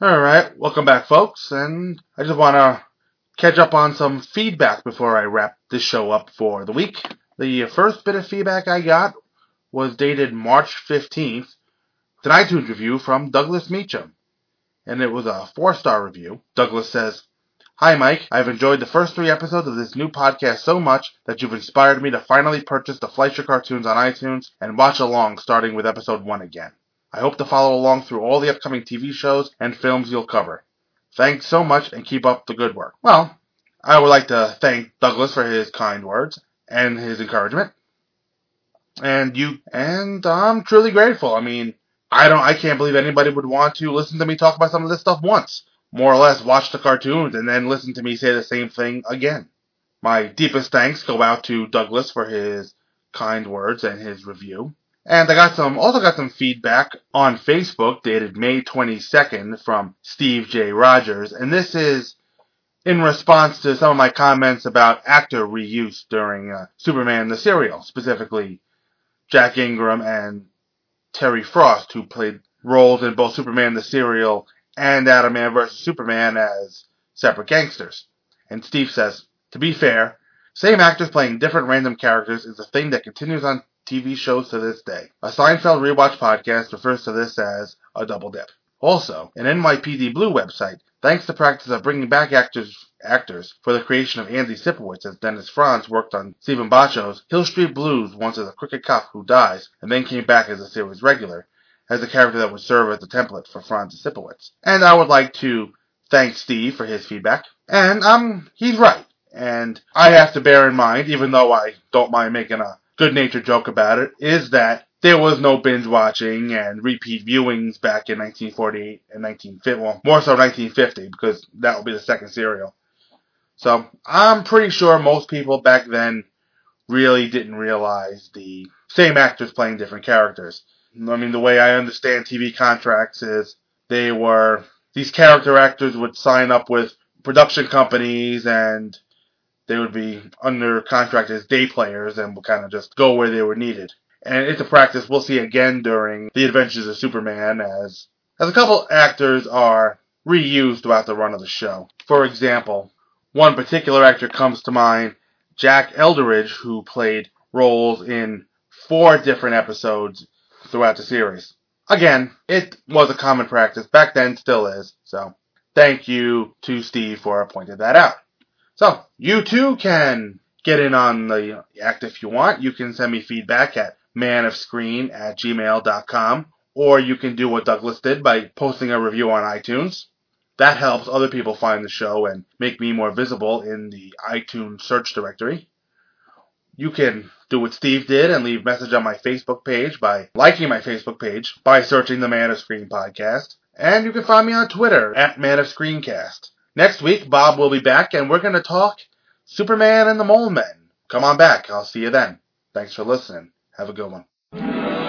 All right, welcome back, folks. And I just want to catch up on some feedback before I wrap this show up for the week. The first bit of feedback I got was dated March 15th. It's an iTunes review from Douglas Meacham, and it was a 4-star review. Douglas says, "Hi, Mike. I've enjoyed the first 3 episodes of this new podcast so much that you've inspired me to finally purchase the Fleischer cartoons on iTunes and watch along starting with episode 1 again. I hope to follow along through all the upcoming TV shows and films you'll cover. Thanks so much, and keep up the good work." Well, I would like to thank Douglas for his kind words and his encouragement. And I'm truly grateful. I mean, I can't believe anybody would want to listen to me talk about some of this stuff once. More or less watch the cartoons and then listen to me say the same thing again. My deepest thanks go out to Douglas for his kind words and his review. And I also got some feedback on Facebook dated May 22nd from Steve J. Rogers. And this is in response to some of my comments about actor reuse during Superman the Serial, specifically Jack Ingram and Terry Frost, who played roles in both Superman the Serial and Adam vs. Superman as separate gangsters. And Steve says, "To be fair, same actors playing different random characters is a thing that continues on TV shows to this day. A Seinfeld Rewatch podcast refers to this as a double dip. Also, an NYPD Blue website thanks the practice of bringing back actors for the creation of Andy Sipowicz, as Dennis Franz worked on Stephen Baccho's Hill Street Blues once as a crooked cop who dies and then came back as a series regular, as a character that would serve as the template for Franz Sipowicz." And I would like to thank Steve for his feedback. And he's right. And I have to bear in mind, even though I don't mind making a good-natured joke about it, is that there was no binge-watching and repeat viewings back in 1948 and 1950, well, more so 1950, because that would be the second serial. So I'm pretty sure most people back then really didn't realize the same actors playing different characters. I mean, the way I understand TV contracts is these character actors would sign up with production companies, and they would be under contract as day players and would kind of just go where they were needed. And it's a practice we'll see again during The Adventures of Superman, as a couple actors are reused throughout the run of the show. For example, one particular actor comes to mind, Jack Eldredge, who played roles in 4 different episodes throughout the series. Again, it was a common practice. Back then, still is. So thank you to Steve for pointing that out. So, you too can get in on the act if you want. You can send me feedback at manofscreen@gmail.com, or you can do what Douglas did by posting a review on iTunes. That helps other people find the show and make me more visible in the iTunes search directory. You can do what Steve did and leave a message on my Facebook page by liking my Facebook page by searching the Man of Screen podcast. And you can find me on Twitter @manofscreencast. Next week, Bob will be back, and we're going to talk Superman and the Mole Men. Come on back. I'll see you then. Thanks for listening. Have a good one.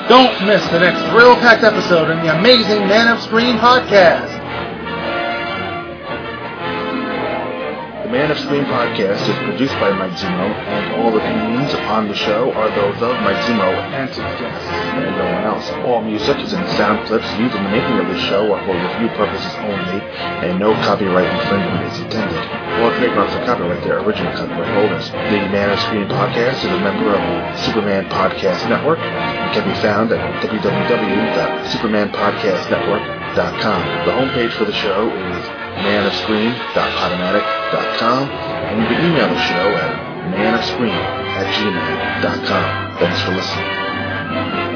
Don't miss the next thrill-packed episode in the amazing Man of Screen podcast. The Man of Screen podcast is produced by Mike Zemo, and all opinions on the show are those of Mike Zemo and his guests, and no one else. All music is in sound clips used in the making of this show are for review purposes only, and no copyright infringement is intended. All trademarks are copyright their original copyright holders. The Man of Screen podcast is a member of the Superman Podcast Network and can be found at www.supermanpodcastnetwork.com. The homepage for the show is manofscreen.podomatic.com, and you can email the show at manofscreen@gmail.com. Thanks for listening.